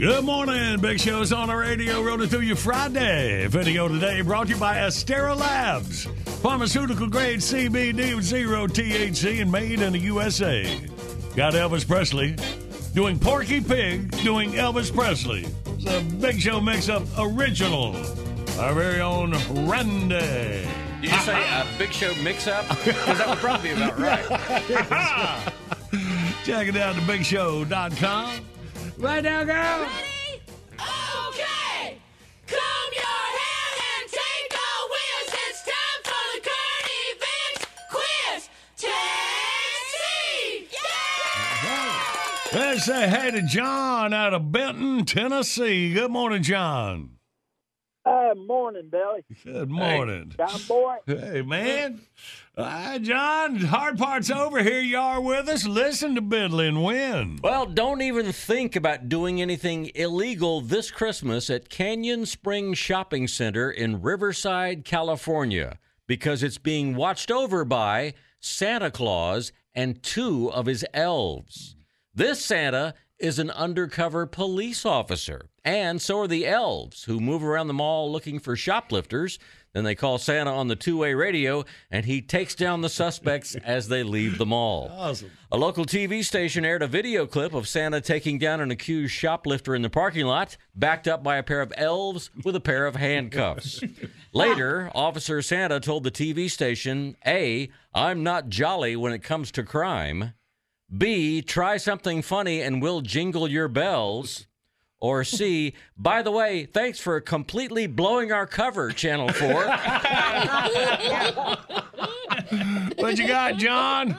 Good morning. Big Show's on the radio, rolling through you Friday. Video today brought to you by Astera Labs. Pharmaceutical grade C B D with zero T H C and made in the U S A. Got Elvis Presley doing Porky Pig, doing Elvis Presley. It's a Big Show mix-up original. Our very own Randy. Did you say a Big Show mix-up? Because that would probably be about right. Check it out at big show dot com. Right now, girl. Ready? Okay. Comb your hair and take the wheels. It's time for the current events quiz. Tennessee. Yeah. Hey. Let's say hey to John out of Benton, Tennessee. Good morning, John. Good uh, morning, Billy. Good morning. Hey, John Boy. Hey, man. All right, John, hard part's over. Here you are with us. Listen to Biddle and win. Well, don't even think about doing anything illegal this Christmas at Canyon Springs Shopping Center in Riverside, California, because it's being watched over by Santa Claus and two of his elves. This Santa is an undercover police officer, and so are the elves who move around the mall looking for shoplifters. Then they call Santa on the two-way radio, and he takes down the suspects as they leave the mall. Awesome. A local T V station aired a video clip of Santa taking down an accused shoplifter in the parking lot, backed up by a pair of elves with a pair of handcuffs. Later, Officer Santa told the T V station, A, I'm not jolly when it comes to crime. B, try something funny and we'll jingle your bells. Or C, by the way, thanks for completely blowing our cover, Channel four. What you got, John?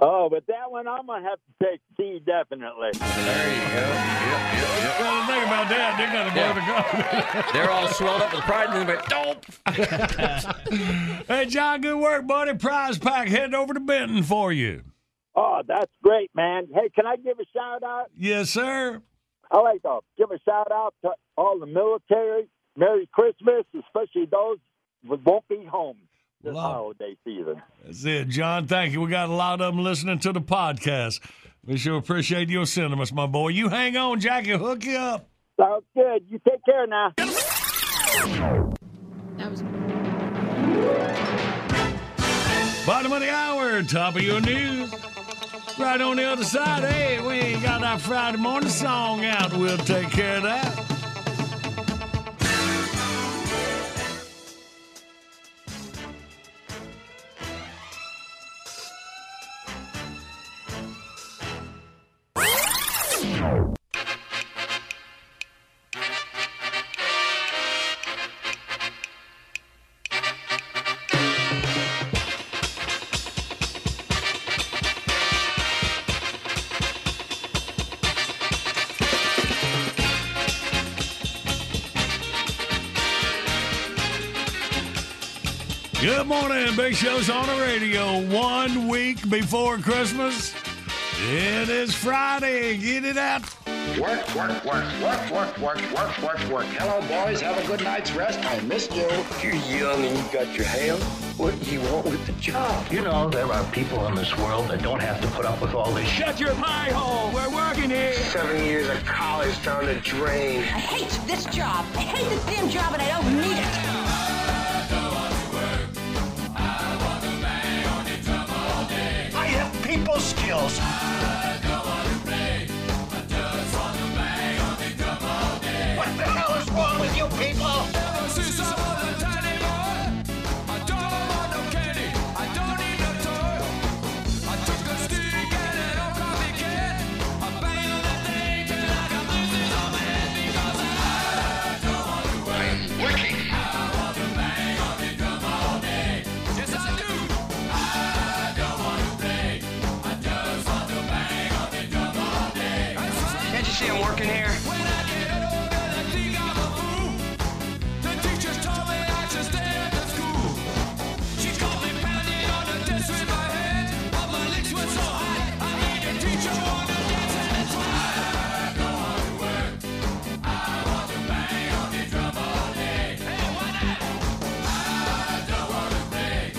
Oh, but that one I'm going to have to take C, definitely. There you go. Yep, yep, yep. Well, the thing about that, they're going to blow the cover. They're all swelled up with pride and they're dope. Hey, John, good work, buddy. Prize pack heading over to Benton for you. Oh, that's great, man. Hey, can I give a shout out? Yes, sir. I'd like to give a shout-out to all the military. Merry Christmas, especially those who won't be home this Love. holiday season. That's it, John. Thank you. We got a lot of them listening to the podcast. We sure appreciate your sentiments, my boy. You hang on, Jackie. Hook you up. Sounds good. You take care now. That was bottom of the hour, top of your news. Right on the other side, hey, we ain't got our Friday morning song out. We'll take care of that. Good morning, Big Show's on the radio. One week before Christmas, it is Friday. Get it out. Work, work, work, work, work, work, work, work, work. Hello, boys. Have a good night's rest. I missed you. You're young and you've got your hair. What do you want with the job? You know, there are people in this world that don't have to put up with all this. Shut your pie hole. We're working here. Seven years of college down the drain. I hate this job. I hate this damn job, and I don't need it. Skills. I don't want to play. I just want to bang on the drum all day. What the hell is wrong with you people? Ever since I was a tiny boy, I don't want no candy. I don't need no toy. I took a stick and an old coffee can. I bang on that thing till I got bruises on my head because I don't want to work. I'm working. I want to bang on the drum all day. Yes, I do. I don't want to play. Can't you see I'm working here? When I get older, I think I'm a fool. The teachers told me I should stay at the school. She called me pounding on the desk with my head. All my legs were so hot. I made a teacher want to dance, and that's why I don't want to work. I want to bang on the drum all day. Hey, why not? I don't want to play. I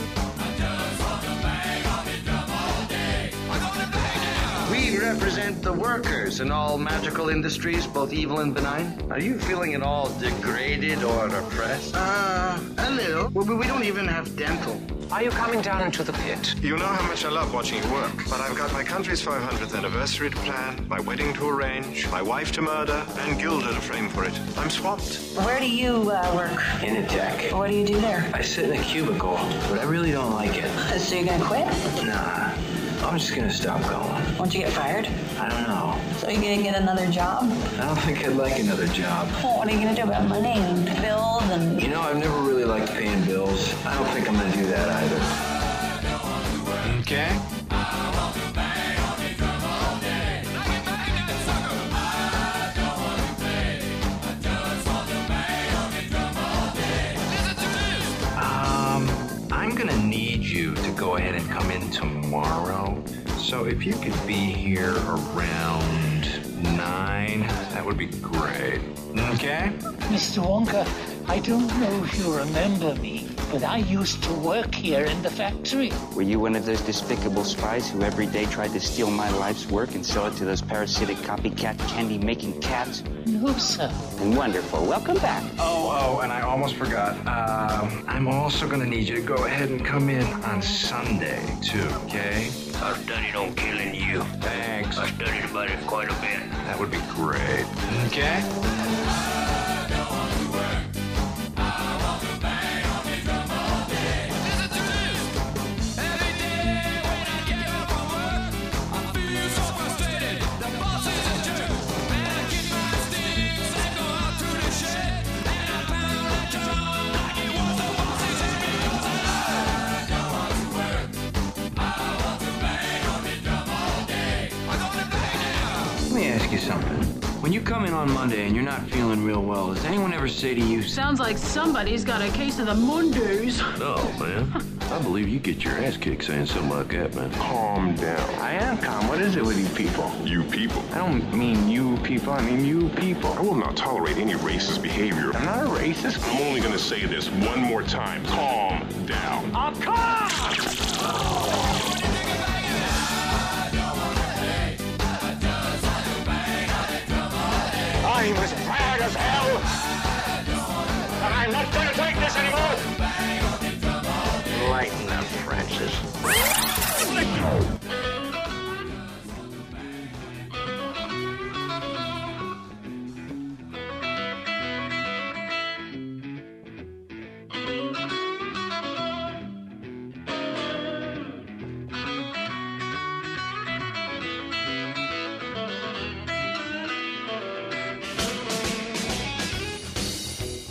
just want to bang on the drum all day. I'm gonna bang now. We represent the workers in all magical industries, both evil and benign. Are you feeling at all degraded or oppressed? Uh, a little. Well, we don't even have dental. Are you coming down into the pit? You know how much I love watching you work, but I've got my country's five hundredth anniversary to plan, my wedding to arrange, my wife to murder, and Gilda to frame for it. I'm swamped. Where do you uh, work? In a tech. What do you do there? I sit in a cubicle, but I really don't like it. So you're gonna quit? Nah. I'm just going to stop going. Won't you get fired? I don't know. So you're going to get another job? I don't think I'd like another job. Well, what are you going to do about money and bills and... You know, I've never really liked paying bills. I don't think I'm going to do that either. I don't want to work. Okay. I want to bang on the drum all day. I can bang that sucker. I don't want to play. I just want to bang on the drum all day. Listen to this. Um, I'm going to need you to go ahead and come in tomorrow. So if you could be here around nine, that would be great. Okay? Mister Wonka, I don't know if you remember me, but I used to work here in the factory. Were you one of those despicable spies who every day tried to steal my life's work and sell it to those parasitic copycat candy-making cats? No, sir. Wonderful. Welcome back. Oh, oh, and I almost forgot. Um, I'm also going to need you to go ahead and come in on Sunday, too, okay? I studied on killing you. Thanks. I studied about it quite a bit. That would be great. Okay? I don't want to work. I want to bang on the drum all day. Listen to this. Every day when I get up from work, I feel so frustrated. The boss is a jerk. And I get my sticks and go out to the shed. And I pound the drum like it was the boss's head. Because I don't want to work. I want to bang on the drum all day. I'm gonna bang now. Let me ask you something. When you come in on Monday and you're not feeling real well, does anyone ever say to you... Sounds like somebody's got a case of the Mondays. No, man. I believe you get your ass kicked saying something like that, man. Calm down. I am calm. What is it with you people? You people. I don't mean you people. I mean you people. I will not tolerate any racist behavior. I'm not a racist. I'm only going to say this one more time. Calm down. I'm calm! Oh. I'm as proud as hell, and I'm not going to take this anymore. Lighten up, Francis.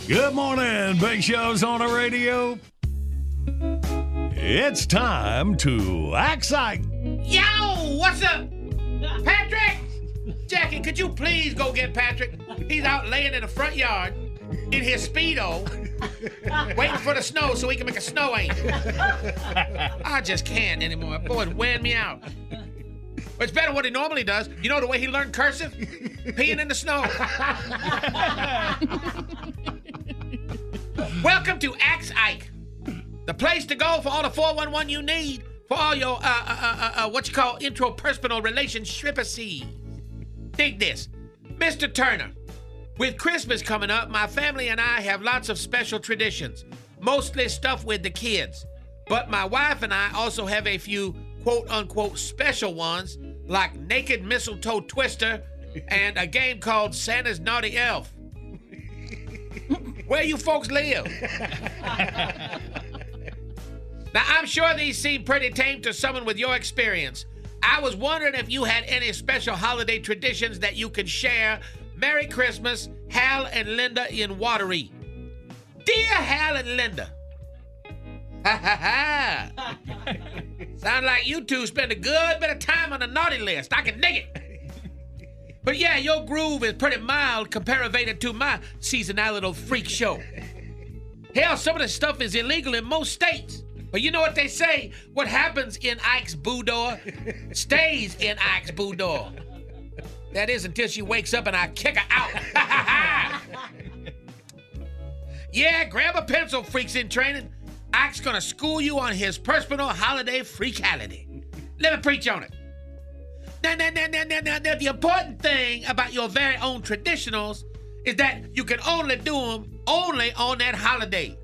Good morning, Big Show's on the radio. It's time to act like. Yo, what's up? Patrick! Jackie, could you please go get Patrick? He's out laying in the front yard in his Speedo, waiting for the snow so he can make a snow angel. I just can't anymore. Boy, it's wearing me out. It's better what he normally does. You know the way he learned cursive? Peeing in the snow. Welcome to Axe Ike, the place to go for all the four one one you need for all your, uh, uh, uh, uh what you call intrapersonal relationshipacies. Dig this. Mister Turner, with Christmas coming up, my family and I have lots of special traditions, mostly stuff with the kids. But my wife and I also have a few quote-unquote special ones, like Naked Mistletoe Twister and a game called Santa's Naughty Elf. Where you folks live? Now, I'm sure these seem pretty tame to someone with your experience. I was wondering if you had any special holiday traditions that you could share. Merry Christmas, Hal and Linda in Watery. Dear Hal and Linda. Ha ha ha. Sound like you two spend a good bit of time on the naughty list. I can dig it. But yeah, your groove is pretty mild comparative to my seasonal little freak show. Hell, some of the stuff is illegal in most states. But you know what they say? What happens in Ike's boudoir stays in Ike's boudoir. That is until she wakes up and I kick her out. Yeah, grab a pencil, freaks in training. Ike's gonna school you on his personal holiday freakhality. Let me preach on it. Now, now, now, now, now, now, now, the important thing about your very own traditionals is that you can only do them only on that holiday.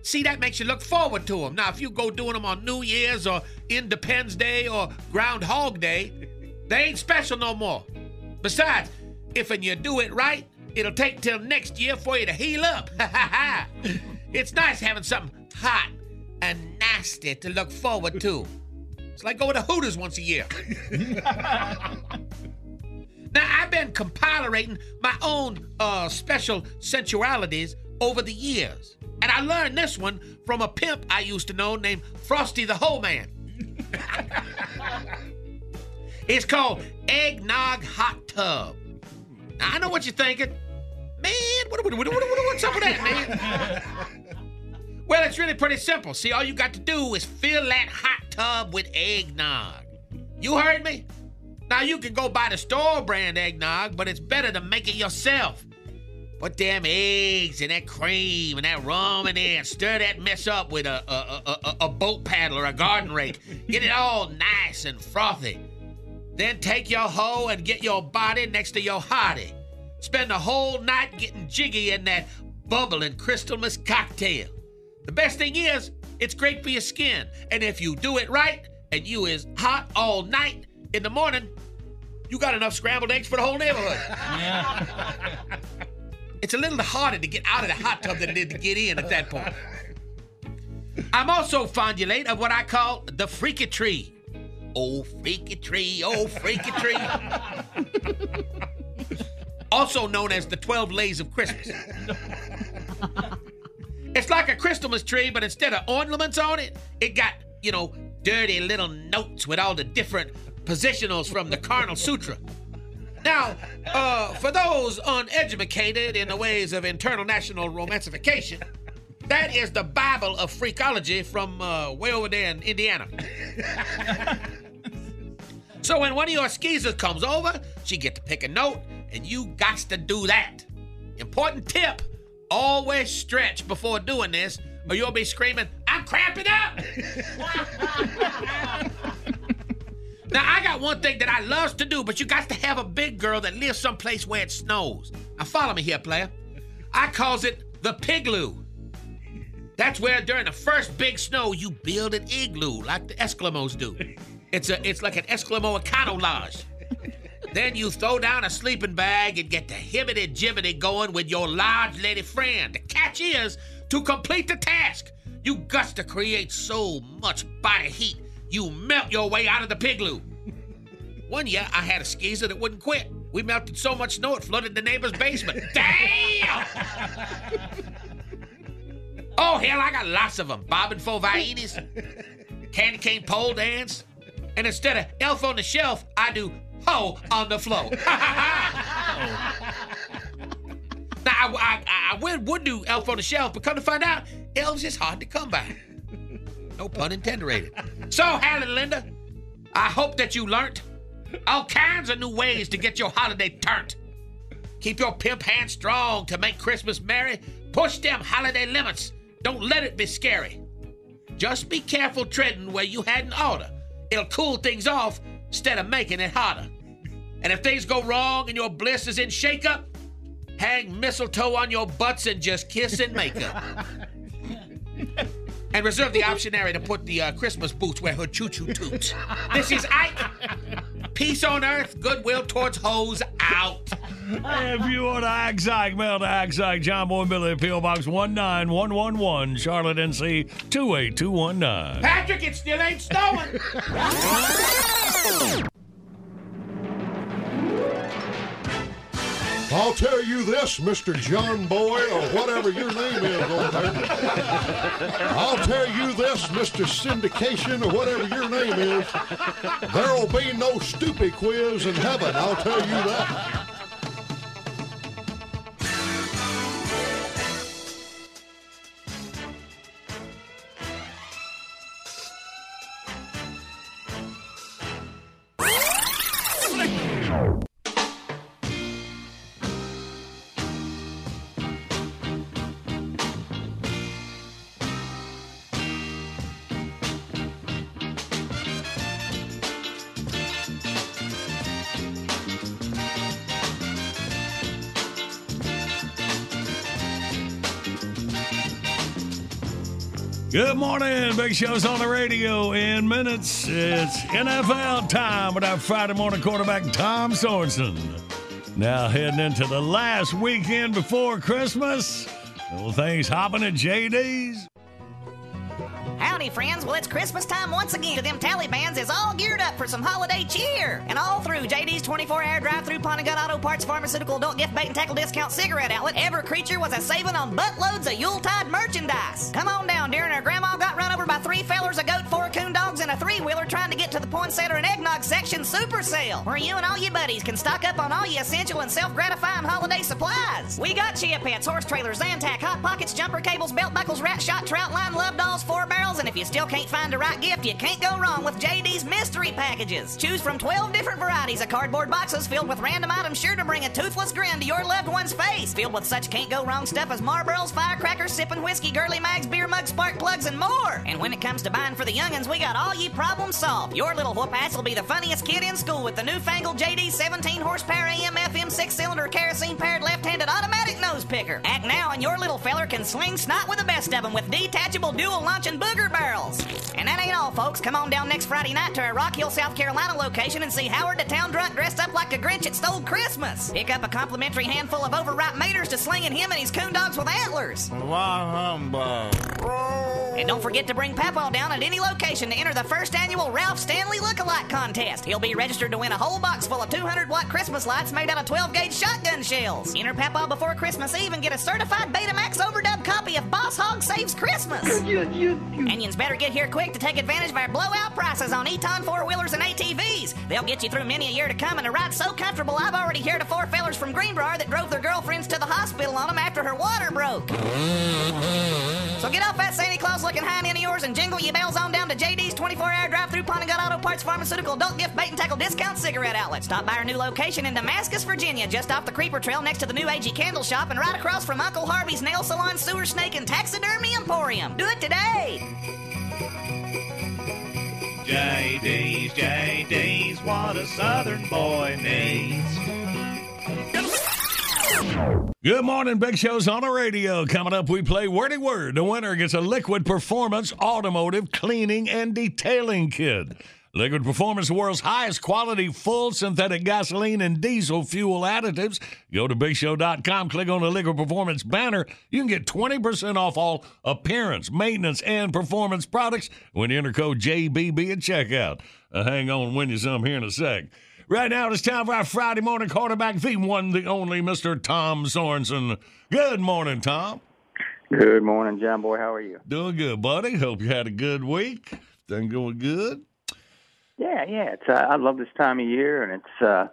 See, that makes you look forward to them. Now, if you go doing them on New Year's or Independence Day or Groundhog Day, they ain't special no more. Besides, if and you do it right, it'll take till next year for you to heal up. Ha ha ha. It's nice having something hot and nasty to look forward to. It's like going to Hooters once a year. Now, I've been compilating my own uh, special sensualities over the years. And I learned this one from a pimp I used to know named Frosty the Hoe Man. It's called Eggnog Hot Tub. Now, I know what you're thinking. Man, what, what, what, what, what's up with that, man? Well, it's really pretty simple. See, all you got to do is fill that hot tub with eggnog. You heard me? Now, you can go buy the store brand eggnog, but it's better to make it yourself. Put them eggs and that cream and that rum in there and stir that mess up with a, a, a, a boat paddle or a garden rake. Get it all nice and frothy. Then take your hoe and get your body next to your hottie. Spend the whole night getting jiggy in that bubbling Crystalmas cocktail. The best thing is, it's great for your skin. And if you do it right, and you is hot all night, in the morning, you got enough scrambled eggs for the whole neighborhood. Yeah. It's a little harder to get out of the hot tub than it is to get in at that point. I'm also fondulate of what I call the freaky tree. Oh, freaky tree, oh, freaky tree. Also known as the twelve Lays of Christmas. It's like a Christmas tree, but instead of ornaments on it, it got, you know, dirty little notes with all the different positionals from the Carnal Sutra. Now, uh, for those uneducated in the ways of internal national romancification, that is the Bible of freakology from uh, way over there in Indiana. So when one of your skeezers comes over, she get to pick a note, and you got to do that. Important tip, always stretch before doing this, or you'll be screaming, I'm cramping up! Now, I got one thing that I love to do, but you got to have a big girl that lives someplace where it snows. Now, follow me here, player. I calls it the pigloo. That's where, during the first big snow, you build an igloo like the Eskimos do. It's a, it's like an Eskimo econo-lodge. Then you throw down a sleeping bag and get the hibbity-jibbity going with your lodge lady friend. The catch is, to complete the task, you got to create so much body heat, you melt your way out of the pigloo. One year, I had a skeezer that wouldn't quit. We melted so much snow, it flooded the neighbor's basement. Damn! Oh, hell, I got lots of them. Bobbing for vainis, candy cane pole dance, and instead of elf on the shelf, I do ho on the floor. Now, I, I, I would, would do elf on the shelf, but come to find out, elves is hard to come by. No pun intended. So, Halle and Lynda, I hope that you learnt all kinds of new ways to get your holiday turnt. Keep your pimp hand strong to make Christmas merry. Push them holiday limits. Don't let it be scary. Just be careful treading where you had an order. It'll cool things off instead of making it hotter. And if things go wrong and your bliss is in shakeup, hang mistletoe on your butts and just kiss and make up. And reserve the optionary to put the uh, Christmas boots where her choo-choo toots. This is Ike. Peace on earth, goodwill towards hoes out. If you want to Ike's Ike, mail to Ike's Ike, John Boy Billy, P O. Box one nine one one one, Charlotte, N C two eight two one nine. Patrick, it still ain't snowing. I'll tell you this, Mister John Boy, or whatever your name is over there. I'll tell you this, Mister Syndication, or whatever your name is. There'll be no stupid quiz in heaven, I'll tell you that. Good morning. Big Show's on the radio in minutes. It's N F L time with our Friday morning quarterback, Tom Sorensen. Now heading into the last weekend before Christmas. Little things hopping at J D's. Howdy, friends. Well, it's Christmas time once again. Them Talibans is all geared up for some holiday cheer. And all through J D's twenty-four hour drive-through, pawn and gun, auto parts, pharmaceutical, adult gift, bait and tackle, discount, cigarette outlet, every creature was a-saving on buttloads of Yuletide merchandise. Come on down, dear, and our grandma got run over by three fellers, a goat, four coon dogs, and a three-wheeler trying to get to the poinsettia and eggnog section super sale, where you and all your buddies can stock up on all your essential and self-gratifying holiday supplies. We got chia pets, horse trailers, Zantac, hot pockets, jumper cables, belt buckles, rat shot, trout line, love dolls, four barrels, and if you still can't find the right gift, you can't go wrong with J D's mystery packages. Choose from twelve different varieties of cardboard boxes filled with random items sure to bring a toothless grin to your loved one's face, filled with such can't-go-wrong stuff as Marlboros, firecrackers, sipping whiskey, girly mags, beer mugs, spark plugs, and more. And when it comes to buying for the young'uns, we got all ye problems solved. Your little whoop-ass will be the funniest kid in school with the newfangled J D seventeen horsepower A M F M six-cylinder kerosene-paired left-handed automatic nose picker. Act now, and your little feller can sling snot with the best of them with detachable dual-launching booger barrels. And that ain't all, folks. Come on down next Friday night to our Rock Hill, South Carolina location and see Howard the Town Drunk dressed up like a Grinch that stole Christmas. Pick up a complimentary handful of overripe maters to sling at him and his coon dogs with antlers. La humbug. And don't forget to bring Papaw down at any location to enter the first annual Ralph Stanley Lookalike Contest. He'll be registered to win a whole box full of two hundred watt Christmas lights made out of twelve gauge shotgun shells. Enter Papaw before Christmas Eve and get a certified Betamax overdub copy of Boss Hog Saves Christmas. Onions better get here quick to take advantage of our blowout prices on Eton four-wheelers and A T Vs. They'll get you through many a year to come in a ride so comfortable I've already heard of four fellers from Greenbrier that drove their girlfriends to the hospital on them after her water broke. So get off that Santa Claus-looking hind end of yours and jingle your bells on down to J D's twenty-four hour drive-thru pawn and gun auto parts, pharmaceutical, adult gift, bait and tackle, discount cigarette outlet. Stop by our new location in Damascus, Virginia, just off the Creeper Trail next to the new A G Candle Shop and right across from Uncle Harvey's Nail Salon, Sewer Snake, and Taxidermy Emporium. Do it today! J D's, J D's, what a Southern boy needs. Good morning, Big Show's on the radio. Coming up, we play Wordy Word. The winner gets a Liquid Performance Automotive Cleaning and Detailing Kit. Liquid Performance, the world's highest quality full synthetic gasoline and diesel fuel additives. Go to big show dot com, click on the Liquid Performance banner. You can get twenty percent off all appearance, maintenance, and performance products when you enter code J B B at checkout. Uh, hang on, win you some here in a sec. Right now, it's time for our Friday morning quarterback, the one, the only, Mister Tom Sorensen. Good morning, Tom. Good morning, John Boy. How are you? Doing good, buddy. Hope you had a good week. Things going good? Yeah, yeah. It's uh, I love this time of year, and it's uh,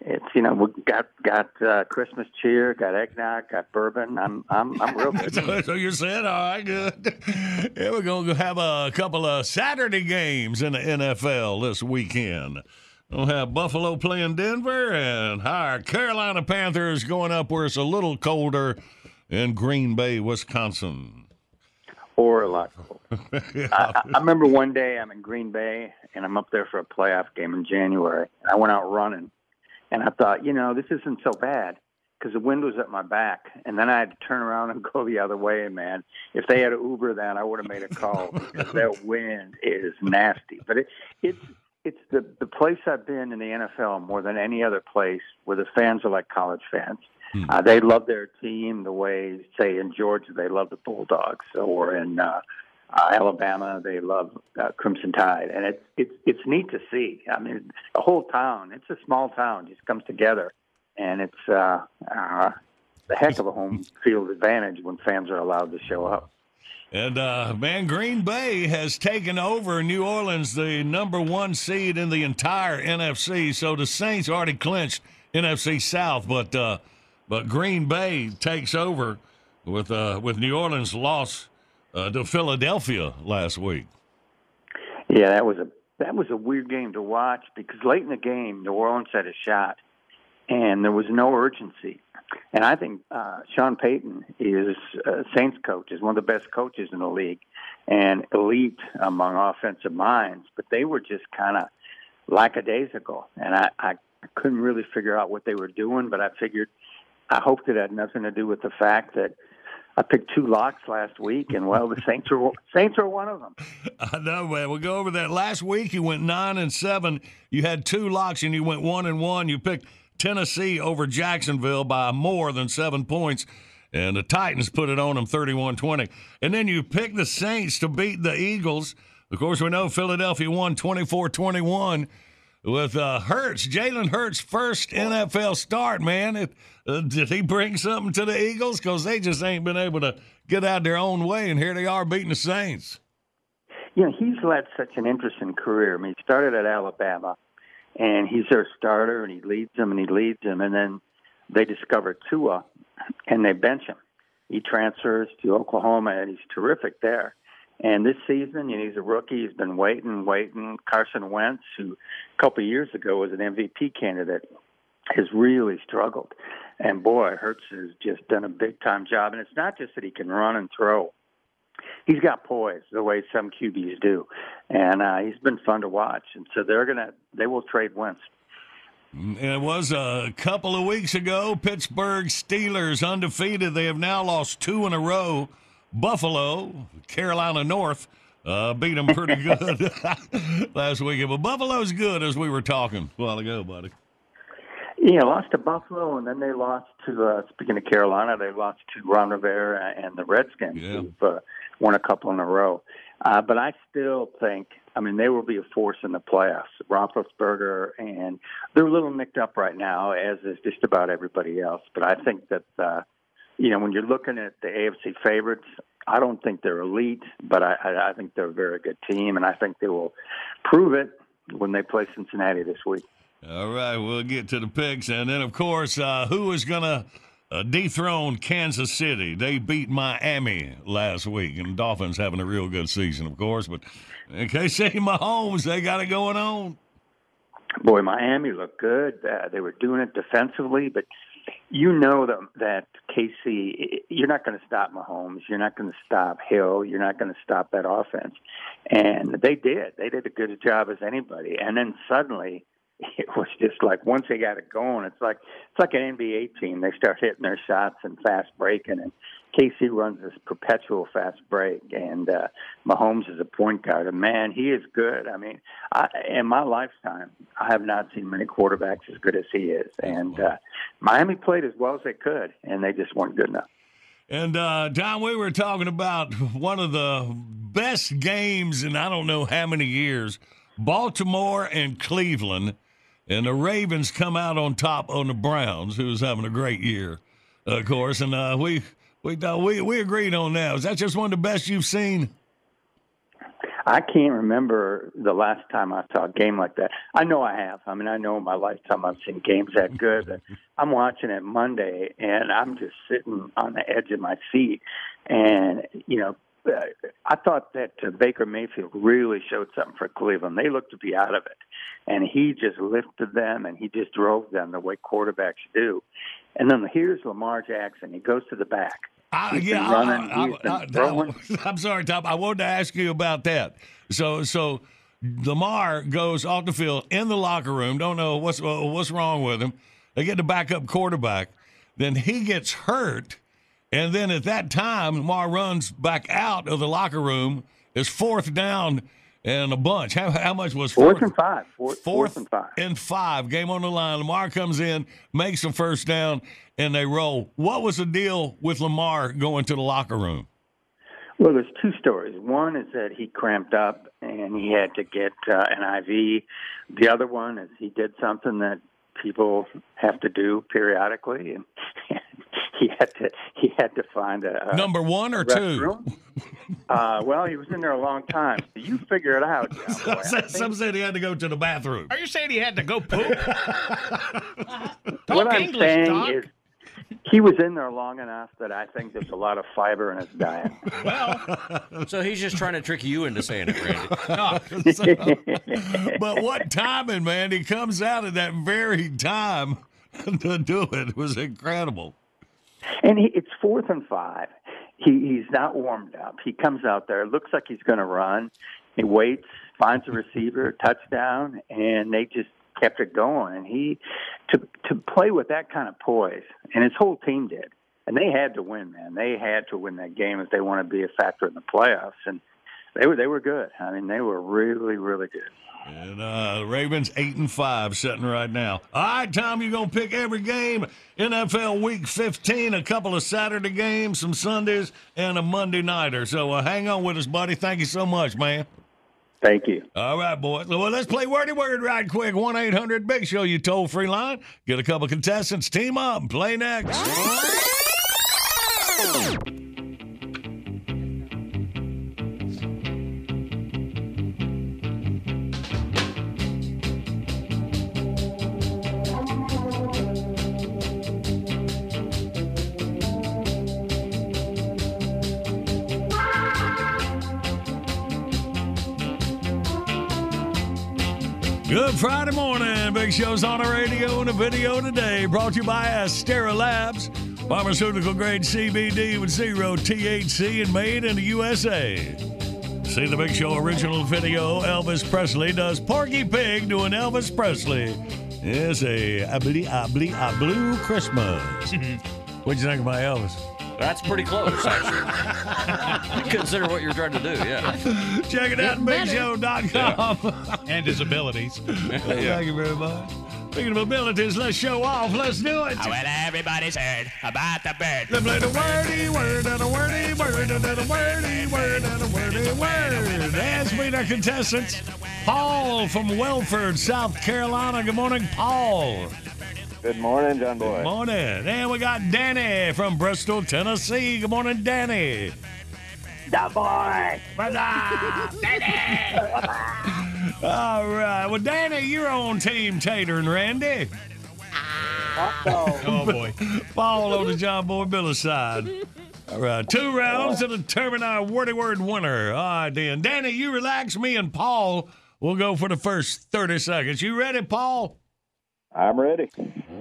it's you know we got got uh, Christmas cheer, got eggnog, got bourbon. I'm I'm I'm real good. so, so you're saying, all right, good. Yeah, we're gonna have a couple of Saturday games in the N F L this weekend. We'll have Buffalo playing Denver and our Carolina Panthers going up where it's a little colder in Green Bay, Wisconsin. Or a lot colder. Yeah. I, I remember one day I'm in Green Bay and I'm up there for a playoff game in January. I went out running and I thought, you know, this isn't so bad because the wind was at my back. And then I had to turn around and go the other way, man. If they had an Uber then, I would have made a call because that wind is nasty. But it, it's... It's the, the place I've been in the N F L more than any other place where the fans are like college fans. Mm. Uh, they love their team the way, say, in Georgia, they love the Bulldogs, or in uh, uh, Alabama, they love uh, Crimson Tide. And it's, it's, it's neat to see. I mean, a whole town, it's a small town, just comes together. And it's uh, uh, a heck of a home field advantage when fans are allowed to show up. And, uh, man, Green Bay has taken over New Orleans, the number one seed in the entire N F C. So the Saints already clinched N F C South, but uh, but Green Bay takes over with uh, with New Orleans' loss uh, to Philadelphia last week. Yeah, that was a that was a weird game to watch because late in the game, New Orleans had a shot, and there was no urgency. And I think uh, Sean Payton is uh, Saints coach, is one of the best coaches in the league and elite among offensive minds. But they were just kind of lackadaisical. And I, I couldn't really figure out what they were doing, but I figured I hoped it had nothing to do with the fact that I picked two locks last week, and, well, the Saints are, Saints are one of them. I know, man. We'll go over that. Last week you went nine and seven. You had two locks, and you went one and one. You picked Tennessee over Jacksonville by more than seven points, and the Titans put it on them thirty-one twenty. And then you pick the Saints to beat the Eagles. Of course, we know Philadelphia won twenty-four twenty-one with uh, Hurts, Jalen Hurts' first N F L start, man. It, uh, did he bring something to the Eagles? Because they just ain't been able to get out their own way, and here they are beating the Saints. You know, he's led such an interesting career. I mean, he started at Alabama. And he's their starter, and he leads them, and he leads them. And then they discover Tua, and they bench him. He transfers to Oklahoma, and he's terrific there. And this season, you know, he's a rookie. He's been waiting, waiting. Carson Wentz, who a couple of years ago was an M V P candidate, has really struggled. And, boy, Hurts has just done a big-time job. And it's not just that he can run and throw. He's got poise the way some Q Bs do, and uh, he's been fun to watch. And so they're gonna, they will trade Wentz. It was a couple of weeks ago. Pittsburgh Steelers undefeated. They have now lost two in a row. Buffalo, Carolina North, uh, beat them pretty good last weekend. But Buffalo's good, as we were talking a while ago, buddy. Yeah, lost to Buffalo, and then they lost to, uh, speaking of Carolina, they lost to Ron Rivera and the Redskins. Yeah. Who've, uh, won a couple in a row. Uh, but I still think, I mean, they will be a force in the playoffs. Roethlisberger, and they're a little nicked up right now, as is just about everybody else. But I think that, uh, you know, when you're looking at the A F C favorites, I don't think they're elite, but I, I, I think they're a very good team, and I think they will prove it when they play Cincinnati this week. All right, we'll get to the picks. And then, of course, uh, who is going to uh, dethrone Kansas City? They beat Miami last week, and Dolphins having a real good season, of course. But in K C Mahomes, they got it going on. Boy, Miami looked good. Uh, they were doing it defensively, but you know that, that K C, you're not going to stop Mahomes. You're not going to stop Hill. You're not going to stop that offense. And they did. They did as good a job as anybody. And then suddenly, it was just like once they got it going, it's like it's like an N B A team. They start hitting their shots and fast breaking, and K C runs this perpetual fast break. And uh, Mahomes is a point guard, and man, he is good. I mean, I, in my lifetime, I have not seen many quarterbacks as good as he is. And uh, Miami played as well as they could, and they just weren't good enough. And uh, John, we were talking about one of the best games in I don't know how many years: Baltimore and Cleveland. And the Ravens come out on top on the Browns, who's having a great year, of course. And uh, we we we we agreed on that. Is that just one of the best you've seen? I can't remember the last time I saw a game like that. I know I have. I mean, I know in my lifetime I've seen games that good. But I'm watching it Monday, and I'm just sitting on the edge of my seat. And, you know, I thought that uh, Baker Mayfield really showed something for Cleveland. They looked to be out of it. And he just lifted them, and he just drove them the way quarterbacks do. And then here's Lamar Jackson. He goes to the back. I, yeah, running, I, I, I, I, I'm sorry, Tom. I wanted to ask you about that. So so Lamar goes off the field in the locker room. Don't know what's what's wrong with him. They get the backup quarterback. Then he gets hurt. And then at that time, Lamar runs back out of the locker room. It's fourth down and a bunch. How, how much was fourth? Fourth and five. Fourth, fourth, fourth and five. and five. Game on the line. Lamar comes in, makes the first down, and they roll. What was the deal with Lamar going to the locker room? Well, there's two stories. One is that he cramped up and he had to get uh, an I V. The other one is he did something that people have to do periodically, and He had to he had to find a, a number one or restroom. two. Uh, well, he was in there a long time. So you figure it out. Some, said, some said he had to go to the bathroom. Are you saying he had to go poop? What I'm English, saying Doc. is he was in there long enough that I think there's a lot of fiber in his diet. Well, so he's just trying to trick you into saying it, Randy. No. So, but what timing, man? He comes out at that very time to do it. It was incredible. And he, it's fourth and five. He, he's not warmed up. He comes out there. Looks like he's going to run. He waits, finds a receiver, touchdown, and they just kept it going. And he to to play with that kind of poise, and his whole team did. And they had to win, man. They had to win that game if they want to be a factor in the playoffs. And they were they were good. I mean, they were really really good. And uh, Ravens eight and five sitting right now. All right, Tom, you're gonna pick every game. N F L Week fifteen, a couple of Saturday games, some Sundays, and a Monday nighter. So uh, hang on with us, buddy. Thank you so much, man. Thank you. All right, boys. Well, let's play wordy word right quick. One eight hundred Big Show. You toll free line. Get a couple contestants. Team up. And play next. Good Friday morning. Big Show's on the radio and the video today. Brought to you by Astera Labs. Pharmaceutical grade C B D with zero T H C and made in the U S A. See the Big Show original video, Elvis Presley does Porky Pig doing Elvis Presley. It's a abli abli ablu Christmas. What'd you think about Elvis? That's pretty close, actually. Consider what you're trying to do, yeah. Check it out at Big Show dot com. Yeah. And his abilities. Yeah. Thank you very much. Speaking of abilities, let's show off. Let's do it. Well, everybody's heard about the bird. Let's play the wordy word and a wordy word and a wordy word. word and a word and a word. As we meet our contestant, Paul from Welford, South Carolina. Good morning, Paul. Good morning, John Boy. Good morning. And we got Danny from Bristol, Tennessee. Good morning, Danny. John Boy. What's up, Danny? All right. Well, Danny, you're on Team Tater and Randy. Oh, boy. Paul on the John Boy Billy side. All right. Two rounds to determine our wordy word winner. All right, Dan. Danny, you relax. Me and Paul will go for the first thirty seconds. You ready, Paul? I'm ready.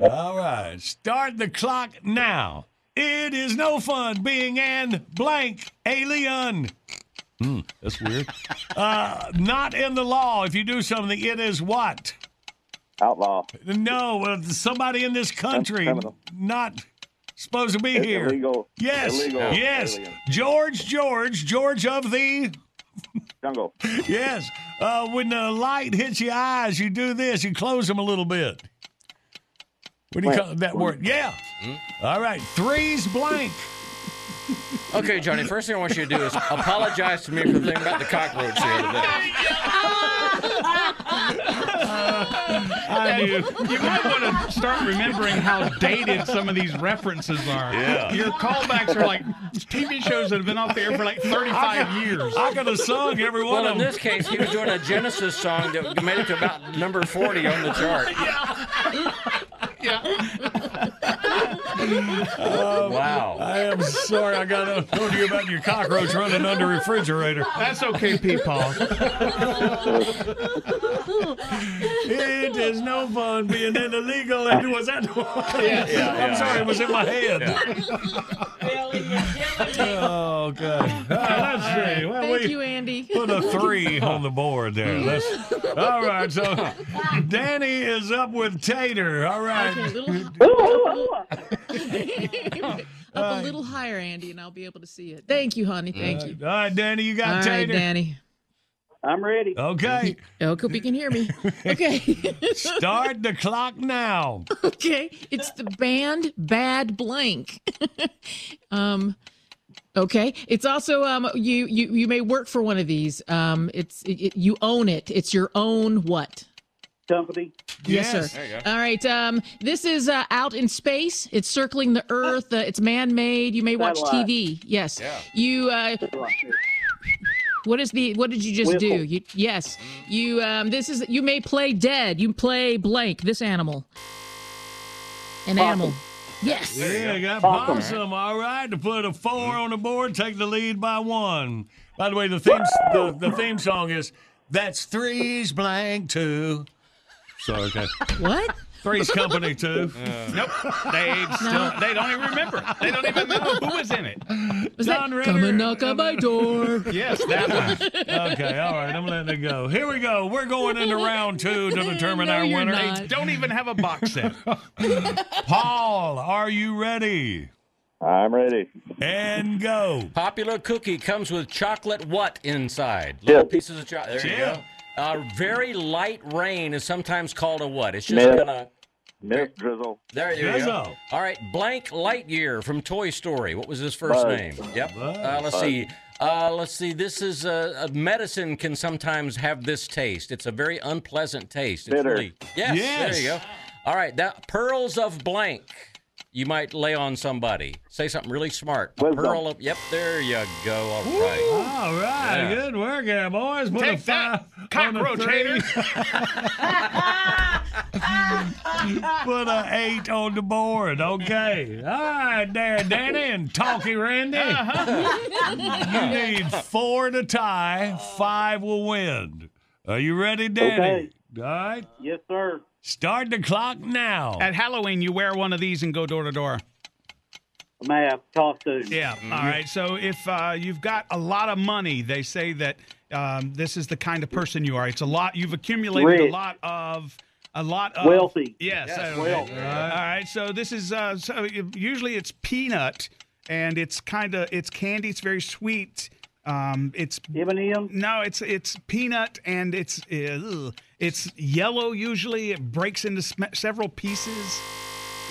All right. Start the clock now. It is no fun being an blank alien. Hmm, that's weird. uh, not in the law. If you do something, it is what? Outlaw. No, uh, somebody in this country not supposed to be it's here. Illegal. Yes, illegal. Yes. Illegal. George, George, George of the jungle. Yes. Uh, when the light hits your eyes, you do this. You close them a little bit. What do you call that word? Yeah. Mm-hmm. All right. Three's blank. Okay, Johnny, first thing I want you to do is apologize to me for the thing about the cockroach the other day. Uh, you, you might want to start remembering how dated some of these references are. Yeah. Your callbacks are like T V shows that have been off the air for like thirty-five years. I could have sung every one well, of them. Well, in this case, he was doing a Genesis song that made it to about number forty on the chart. Yeah. Yeah. Um, wow. I am sorry I got to tell you about your cockroach running under the refrigerator. That's okay, Peepaw. It is no fun being in illegal. And was that the one? Yeah, yeah, I'm yeah, sorry, yeah. It was in my head. Yeah. Oh, God. All right, that's all right. Well, Thank we you, Andy. Put a three on the board there. That's, all right, so Danny is up with Tater. All right. Okay, little... Up a little higher, Andy, and I'll be able to see it. Thank you, honey. Thank you. All right, Danny, you got Tater. All right, Danny. I'm ready. Okay. Oh, hope you can hear me. Okay. Start the clock now. Okay. It's the band Bad Blank. um, okay. It's also um, you you you may work for one of these. Um, it's it, it, you own it. It's your own what? Company. Yes, yes, sir. There you go. All right. Um, this is uh, out in space. It's circling the Earth. Uh, it's man-made. You may watch T V. Yes. Yeah. You. Uh, what is the? What did you just Whiffle. do? You, yes. You. Um, this is. You may play dead. You play blank. This animal. An awesome. animal. Yes. Yeah, you got awesome. Possum. All right. To put a four on the board, take the lead by one. By the way, the theme the, the theme song is "That's Three's Blank Too." So, okay. What? Three's Company, too. Uh, nope. They still, no. They don't even remember. They don't even know who was in it. Was John that, Ritter, come and knock on my door. Yes, that one. Okay, all right. I'm letting it go. Here we go. We're going into round two to determine no, our winner. Not. They don't even have a box set. Paul, are you ready? I'm ready. And go. Popular cookie comes with chocolate what inside? Chip. Little pieces of chocolate. There you go. Uh, very light rain is sometimes called a what? It's just gonna mist drizzle. There you drizzle. go. All right, blank Lightyear from Toy Story. What was his first Buzz. name? Yep. Uh, let's Buzz. see. Uh, let's see. This is uh, a medicine can sometimes have this taste. It's a very unpleasant taste. It's bitter. Really, yes, yes. There you go. All right. That pearls of blank. You might lay on somebody. Say something really smart. A pearl of, yep, there you go. All right. Ooh, all right. Yeah. Good work there, boys. Put Take a that, cockroach hater. Put an eight on the board. Okay. All right there, Danny and Talkie Randy. Uh-huh. You need four to tie. Five will win. Are you ready, Danny? Okay. All right. Yes, sir. Start the clock now. At Halloween, you wear one of these and go door to door. Map, costume. Yeah. Mm-hmm. All right. So if uh, you've got a lot of money, they say that um, this is the kind of person you are. It's a lot. You've accumulated Rich. a lot of a lot of wealthy. Yes. yes okay. wealthy. All right. All right. So this is uh, so usually it's peanut, and it's kind of it's candy. It's very sweet. Um, it's M and M? No, it's it's peanut and it's uh, it's yellow usually. It breaks into sm- several pieces.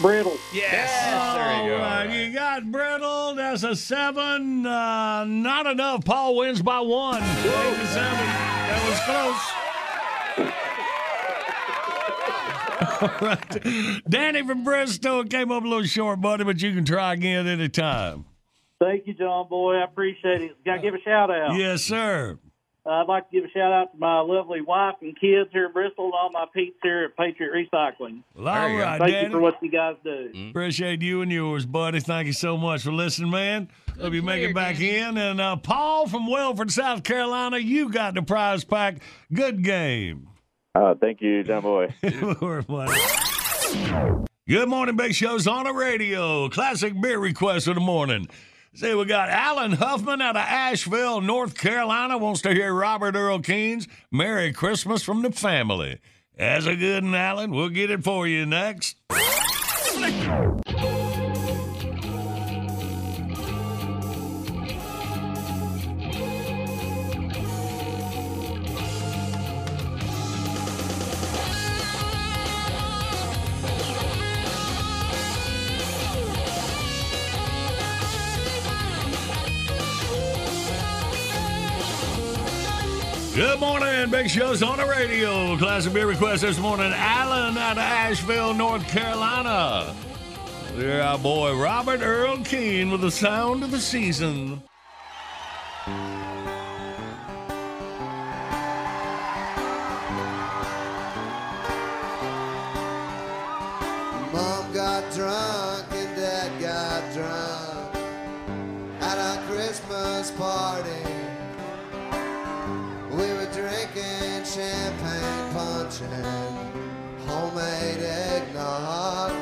Brittle. Yes. yes. There you go. Uh, you got Brittle. That's a seven. Uh, not enough. Paul wins by one. Eight to seven. That was close. All right. Danny from Bristol came up a little short, buddy, but you can try again any time. Thank you, John Boy. I appreciate it. Got to give a shout out. Yes, sir. Uh, I'd like to give a shout out to my lovely wife and kids here in Bristol and all my peeps here at Patriot Recycling. Well, all right, Thank Danny. you for what you guys do. Mm-hmm. Appreciate you and yours, buddy. Thank you so much for listening, man. Good Hope you make it back Danny. in. And uh, Paul from Welford, South Carolina, you got the prize pack. Good game. Uh, thank you, John Boy. Good morning, Big Show's on the radio. Classic beer request of the morning. See, we got Alan Huffman out of Asheville, North Carolina, wants to hear Robert Earl Keen's Merry Christmas from the Family. That's a good one, Alan. We'll get it for you next. Good morning, Big Show's on the radio. Classic beer request this morning. Alan out of Asheville, North Carolina. There, our boy Robert Earl Keen with the sound of the season. Mom got drunk and Dad got drunk at our Christmas party. We were drinking champagne, punch, and homemade eggnog.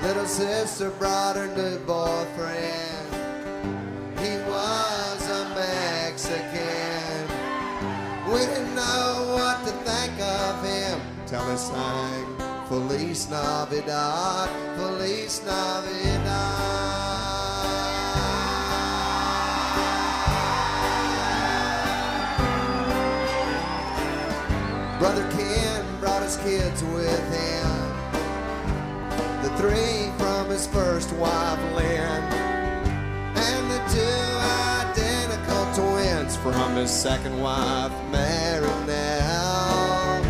Little sister brought her new boyfriend. He was a Mexican. We didn't know what to think of him till he sang Feliz Navidad, Feliz Navidad. Brother Ken brought his kids with him, the three from his first wife, Lynn, and the two identical twins from his second wife, Mary Nell.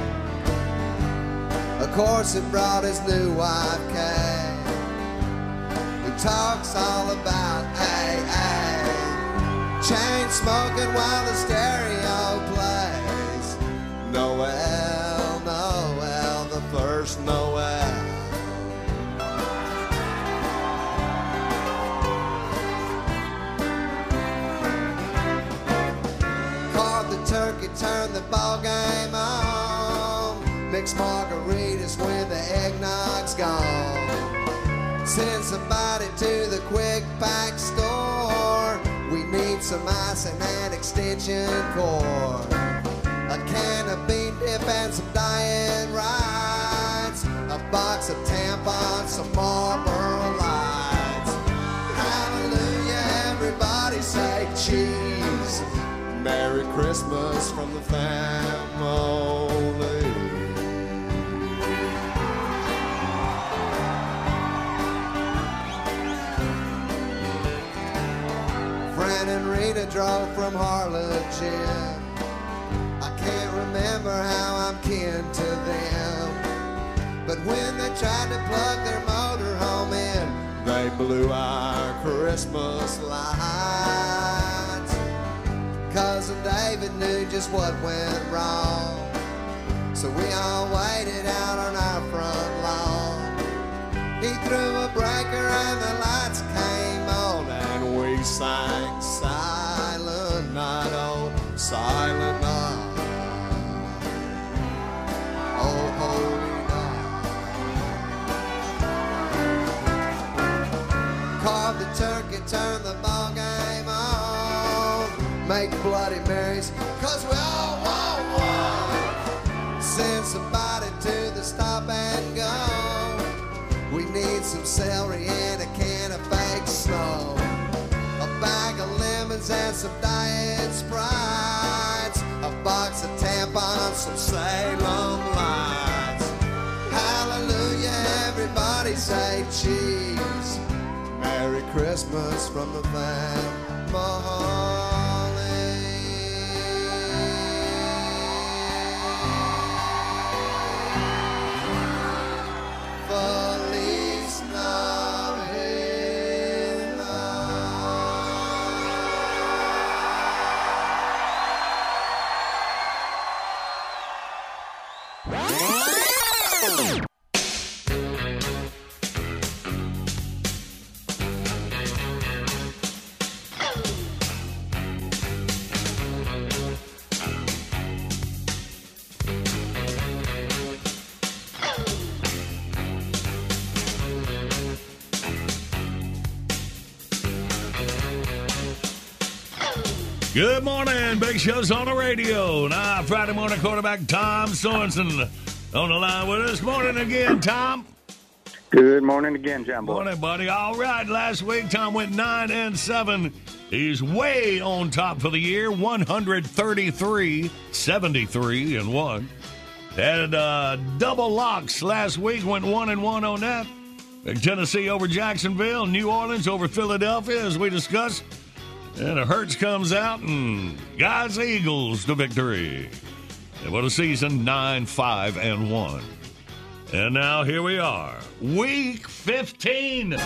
Of course, he brought his new wife, Kay, who talks all about A A, chain smoking while the stereo plays. Noel, Noel, the first Noel. Carved the turkey, turned the ball game on. Mixed margaritas when the eggnog's gone. Send somebody to the quick pack store. We need some ice and an extension cord. A can of bean dip and some diet rides, a box of tampons, some Marlboro Lights. Hallelujah, everybody say cheese. Merry Christmas from the family. Fran and Rita drove from Harlingen. Remember how I'm kin to them, but when they tried to plug their motor home in, they blew our Christmas lights. Cousin David knew just what went wrong, so we all waited out on our front lawn. He threw a breaker and the lights came on, and we sang Silent Night, oh Silent Night. Carve the turkey, turn the ball game on. Make Bloody Marys, cause we all want one. Send somebody to the stop and go. We need some celery and a can of baked snow. A bag of lemons and some diet Sprites. A box of tampons, some Salem Lights. Hallelujah. Christmas from the Van Mahalay. Feliz Navidad. Good morning, Big Show's on the radio. Now, Friday morning quarterback Tom Sorensen on the line with us. Morning again, Tom. Good morning again, John Boy. Morning, buddy. All right, last week Tom went nine and seven. He's way on top for the year, one hundred thirty-three, seventy-three and one. Had uh, double locks last week. Went one and one on that. Tennessee over Jacksonville, New Orleans over Philadelphia, as we discussed. And a Hertz comes out and guides the Eagles to victory. And what a season, nine, five, and one. And now here we are, week fifteen. All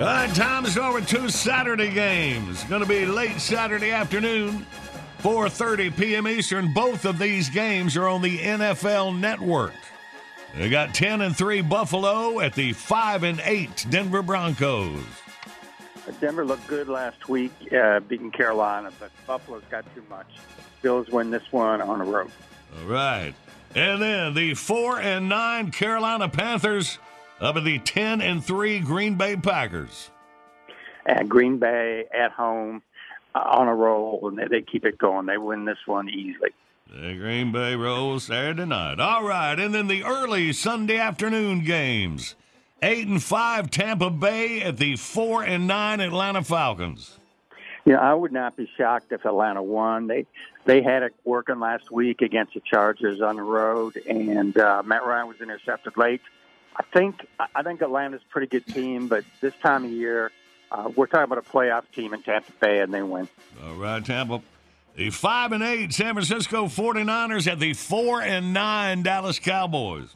right, time is over two Saturday games. Going to be late Saturday afternoon, four thirty p.m. Eastern. Both of these games are on the N F L Network. They got ten and three Buffalo at the five and eight Denver Broncos. Denver looked good last week, uh, beating Carolina, but Buffalo's got too much. Bills win this one on the road. All right. And then the four and nine Carolina Panthers up at the ten and three Green Bay Packers. At Green Bay, at home, uh, on a roll, and they, they keep it going. They win this one easily. The Green Bay rolls Saturday night. All right. And then the early Sunday afternoon games. Eight and five Tampa Bay at the four and nine Atlanta Falcons. Yeah, you know, I would not be shocked if Atlanta won. They they had it working last week against the Chargers on the road, and uh, Matt Ryan was intercepted late. I think I think Atlanta's a pretty good team, but this time of year, uh, we're talking about a playoff team in Tampa Bay, and they win. All right, Tampa. The five and eight San Francisco forty-niners at the four and nine Dallas Cowboys.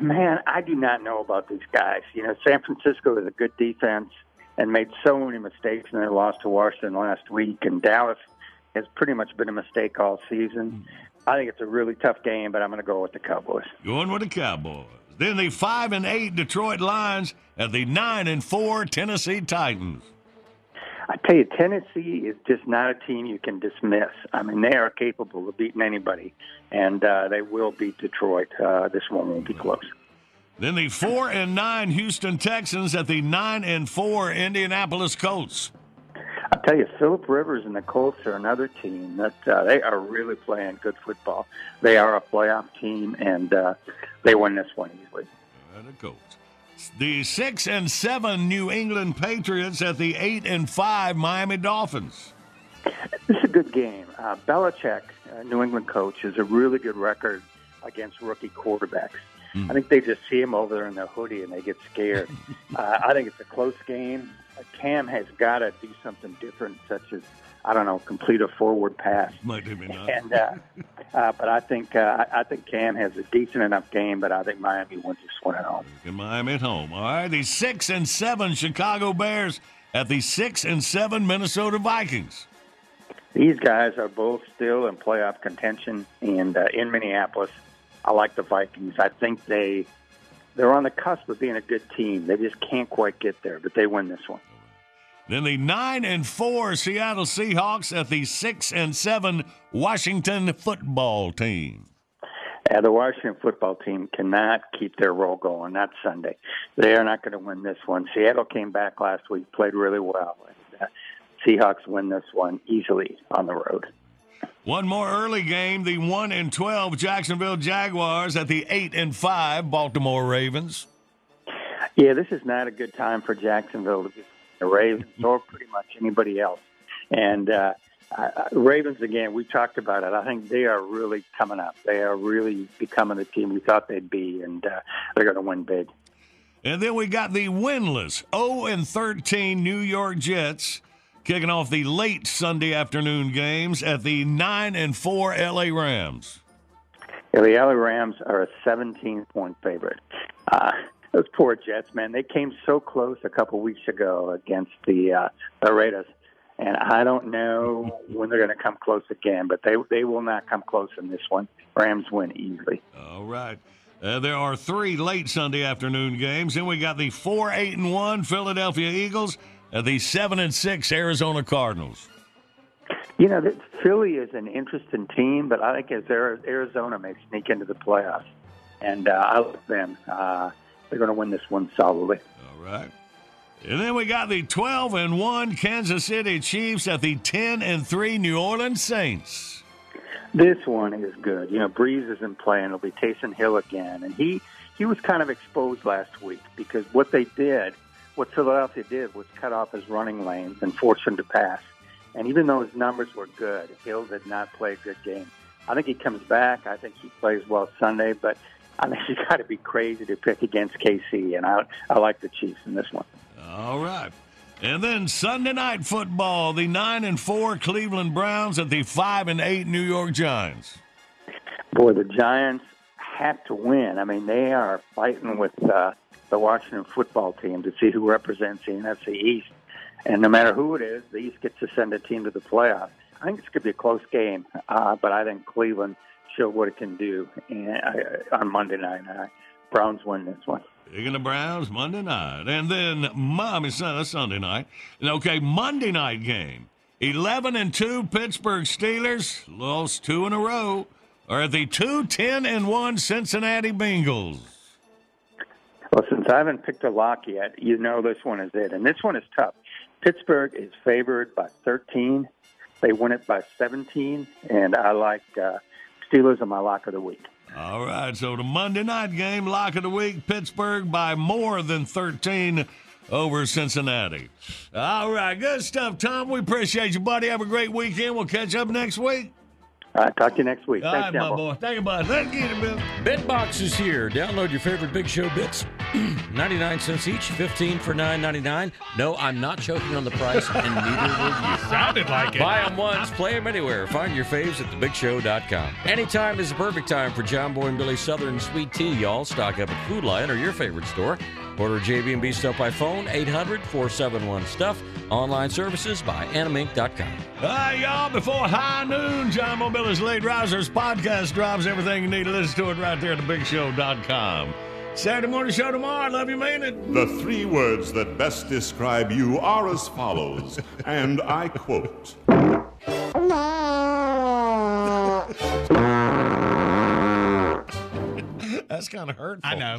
Man, I do not know about these guys. You know, San Francisco is a good defense and made so many mistakes in their loss to Washington last week, and Dallas has pretty much been a mistake all season. I think it's a really tough game, but I'm going to go with the Cowboys. Going with the Cowboys. Then the five and eight Detroit Lions and the nine and four Tennessee Titans. I tell you, Tennessee is just not a team you can dismiss. I mean, they are capable of beating anybody, and uh, they will beat Detroit. Uh, this one won't be close. Then the four and nine Houston Texans at the nine and four Indianapolis Colts. I tell you, Phillip Rivers and the Colts are another team that uh, they are really playing good football. They are a playoff team, and uh, they win this one easily. And the Colts. The six and seven New England Patriots at the eight and five Miami Dolphins. This is a good game. Uh, Belichick, uh, New England coach, has a really good record against rookie quarterbacks. Mm. I think they just see him over there in their hoodie and they get scared. uh, I think it's a close game. Cam has got to do something different, such as, I don't know, complete a forward pass. Might be not. And, uh, uh, but I think uh, I think Cam has a decent enough game, but I think Miami wins this one at home. And Miami at home. All right, the six and seven Chicago Bears at the six and seven Minnesota Vikings. These guys are both still in playoff contention, and uh, in Minneapolis, I like the Vikings. I think they they're on the cusp of being a good team. They just can't quite get there, but they win this one. Then the nine and four Seattle Seahawks at the six and seven Washington football team. Yeah, the Washington football team cannot keep their roll going, not Sunday. They are not going to win this one. Seattle came back last week, played really well. And, uh, Seahawks win this one easily on the road. One more early game, the one and twelve Jacksonville Jaguars at the eight and five Baltimore Ravens. Yeah, this is not a good time for Jacksonville to be the Ravens or pretty much anybody else. And uh, uh, Ravens, again, we talked about it. I think they are really coming up. They are really becoming the team we thought they'd be, and uh, they're going to win big. And then we got the winless oh and thirteen New York Jets kicking off the late Sunday afternoon games at the nine and four L A Rams. Yeah, the L A Rams are a seventeen-point favorite. Uh, those poor Jets, man, they came so close a couple weeks ago against the uh, the Raiders. And I don't know when they're going to come close again, but they they will not come close in this one. Rams win easily. All right. Uh, there are three late Sunday afternoon games. Then we got the four eight and one Philadelphia Eagles and the seven and six Arizona Cardinals. You know, Philly is an interesting team, but I think Arizona may sneak into the playoffs. And uh, I love them. Uh, they're going to win this one solidly. All right. And then we got the twelve and one Kansas City Chiefs at the ten and three New Orleans Saints. This one is good. You know, Breeze isn't playing. It'll be Taysom Hill again. And he, he was kind of exposed last week because what they did, what Philadelphia did was cut off his running lanes and force him to pass. And even though his numbers were good, Hill did not play a good game. I think he comes back. I think he plays well Sunday, but I think he's got to be crazy to pick against K C, and I, I like the Chiefs in this one. All right. And then Sunday night football, the nine and four Cleveland Browns at the five and eight New York Giants. Boy, the Giants have to win. I mean, they are fighting with uh, the Washington football team to see who represents the N F C East. And no matter who it is, the East gets to send a team to the playoffs. I think it's going to be a close game, uh, but I think Cleveland showed what it can do and, uh, on Monday night. Uh, Browns win this one. Taking the Browns Monday night. And then, I mean, Sunday night. And okay, Monday night game. eleven and two Pittsburgh Steelers, lost two in a row, are the two ten and one Cincinnati Bengals. Well, since I haven't picked a lock yet, you know this one is it. And this one is tough. Pittsburgh is favored by thirteen. They win it by seventeen. And I like uh, Steelers in my lock of the week. All right, so the Monday night game, lock of the week, Pittsburgh by more than thirteen over Cincinnati. All right, good stuff, Tom. We appreciate you, buddy. Have a great weekend. We'll catch up next week. All right, talk to you next week. All Thanks, right, my boy. Thank you, bud. Let's get it, Bill. BitBox is here. Download your favorite Big Show bits. ninety-nine cents each, fifteen for nine ninety-nine. No, I'm not choking on the price, and neither will you. Sounded like it. Buy them once, play them anywhere. Find your faves at the big show dot com. Anytime is the perfect time for John Boy and Billy Southern Sweet Tea, y'all. Stock up at Food Lion or your favorite store. Order J B and B stuff by phone, eight hundred four seven one stuff. Online services by anim inc dot com. All right, y'all, before high noon, John Boy and Billy's Late Risers podcast drops. Everything you need to listen to it right there at the big show dot com. Saturday morning show tomorrow. I love you, man. It. The three words that best describe you are as follows, and I quote. That's kind of hurtful. I know.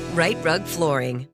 Right Rug Flooring.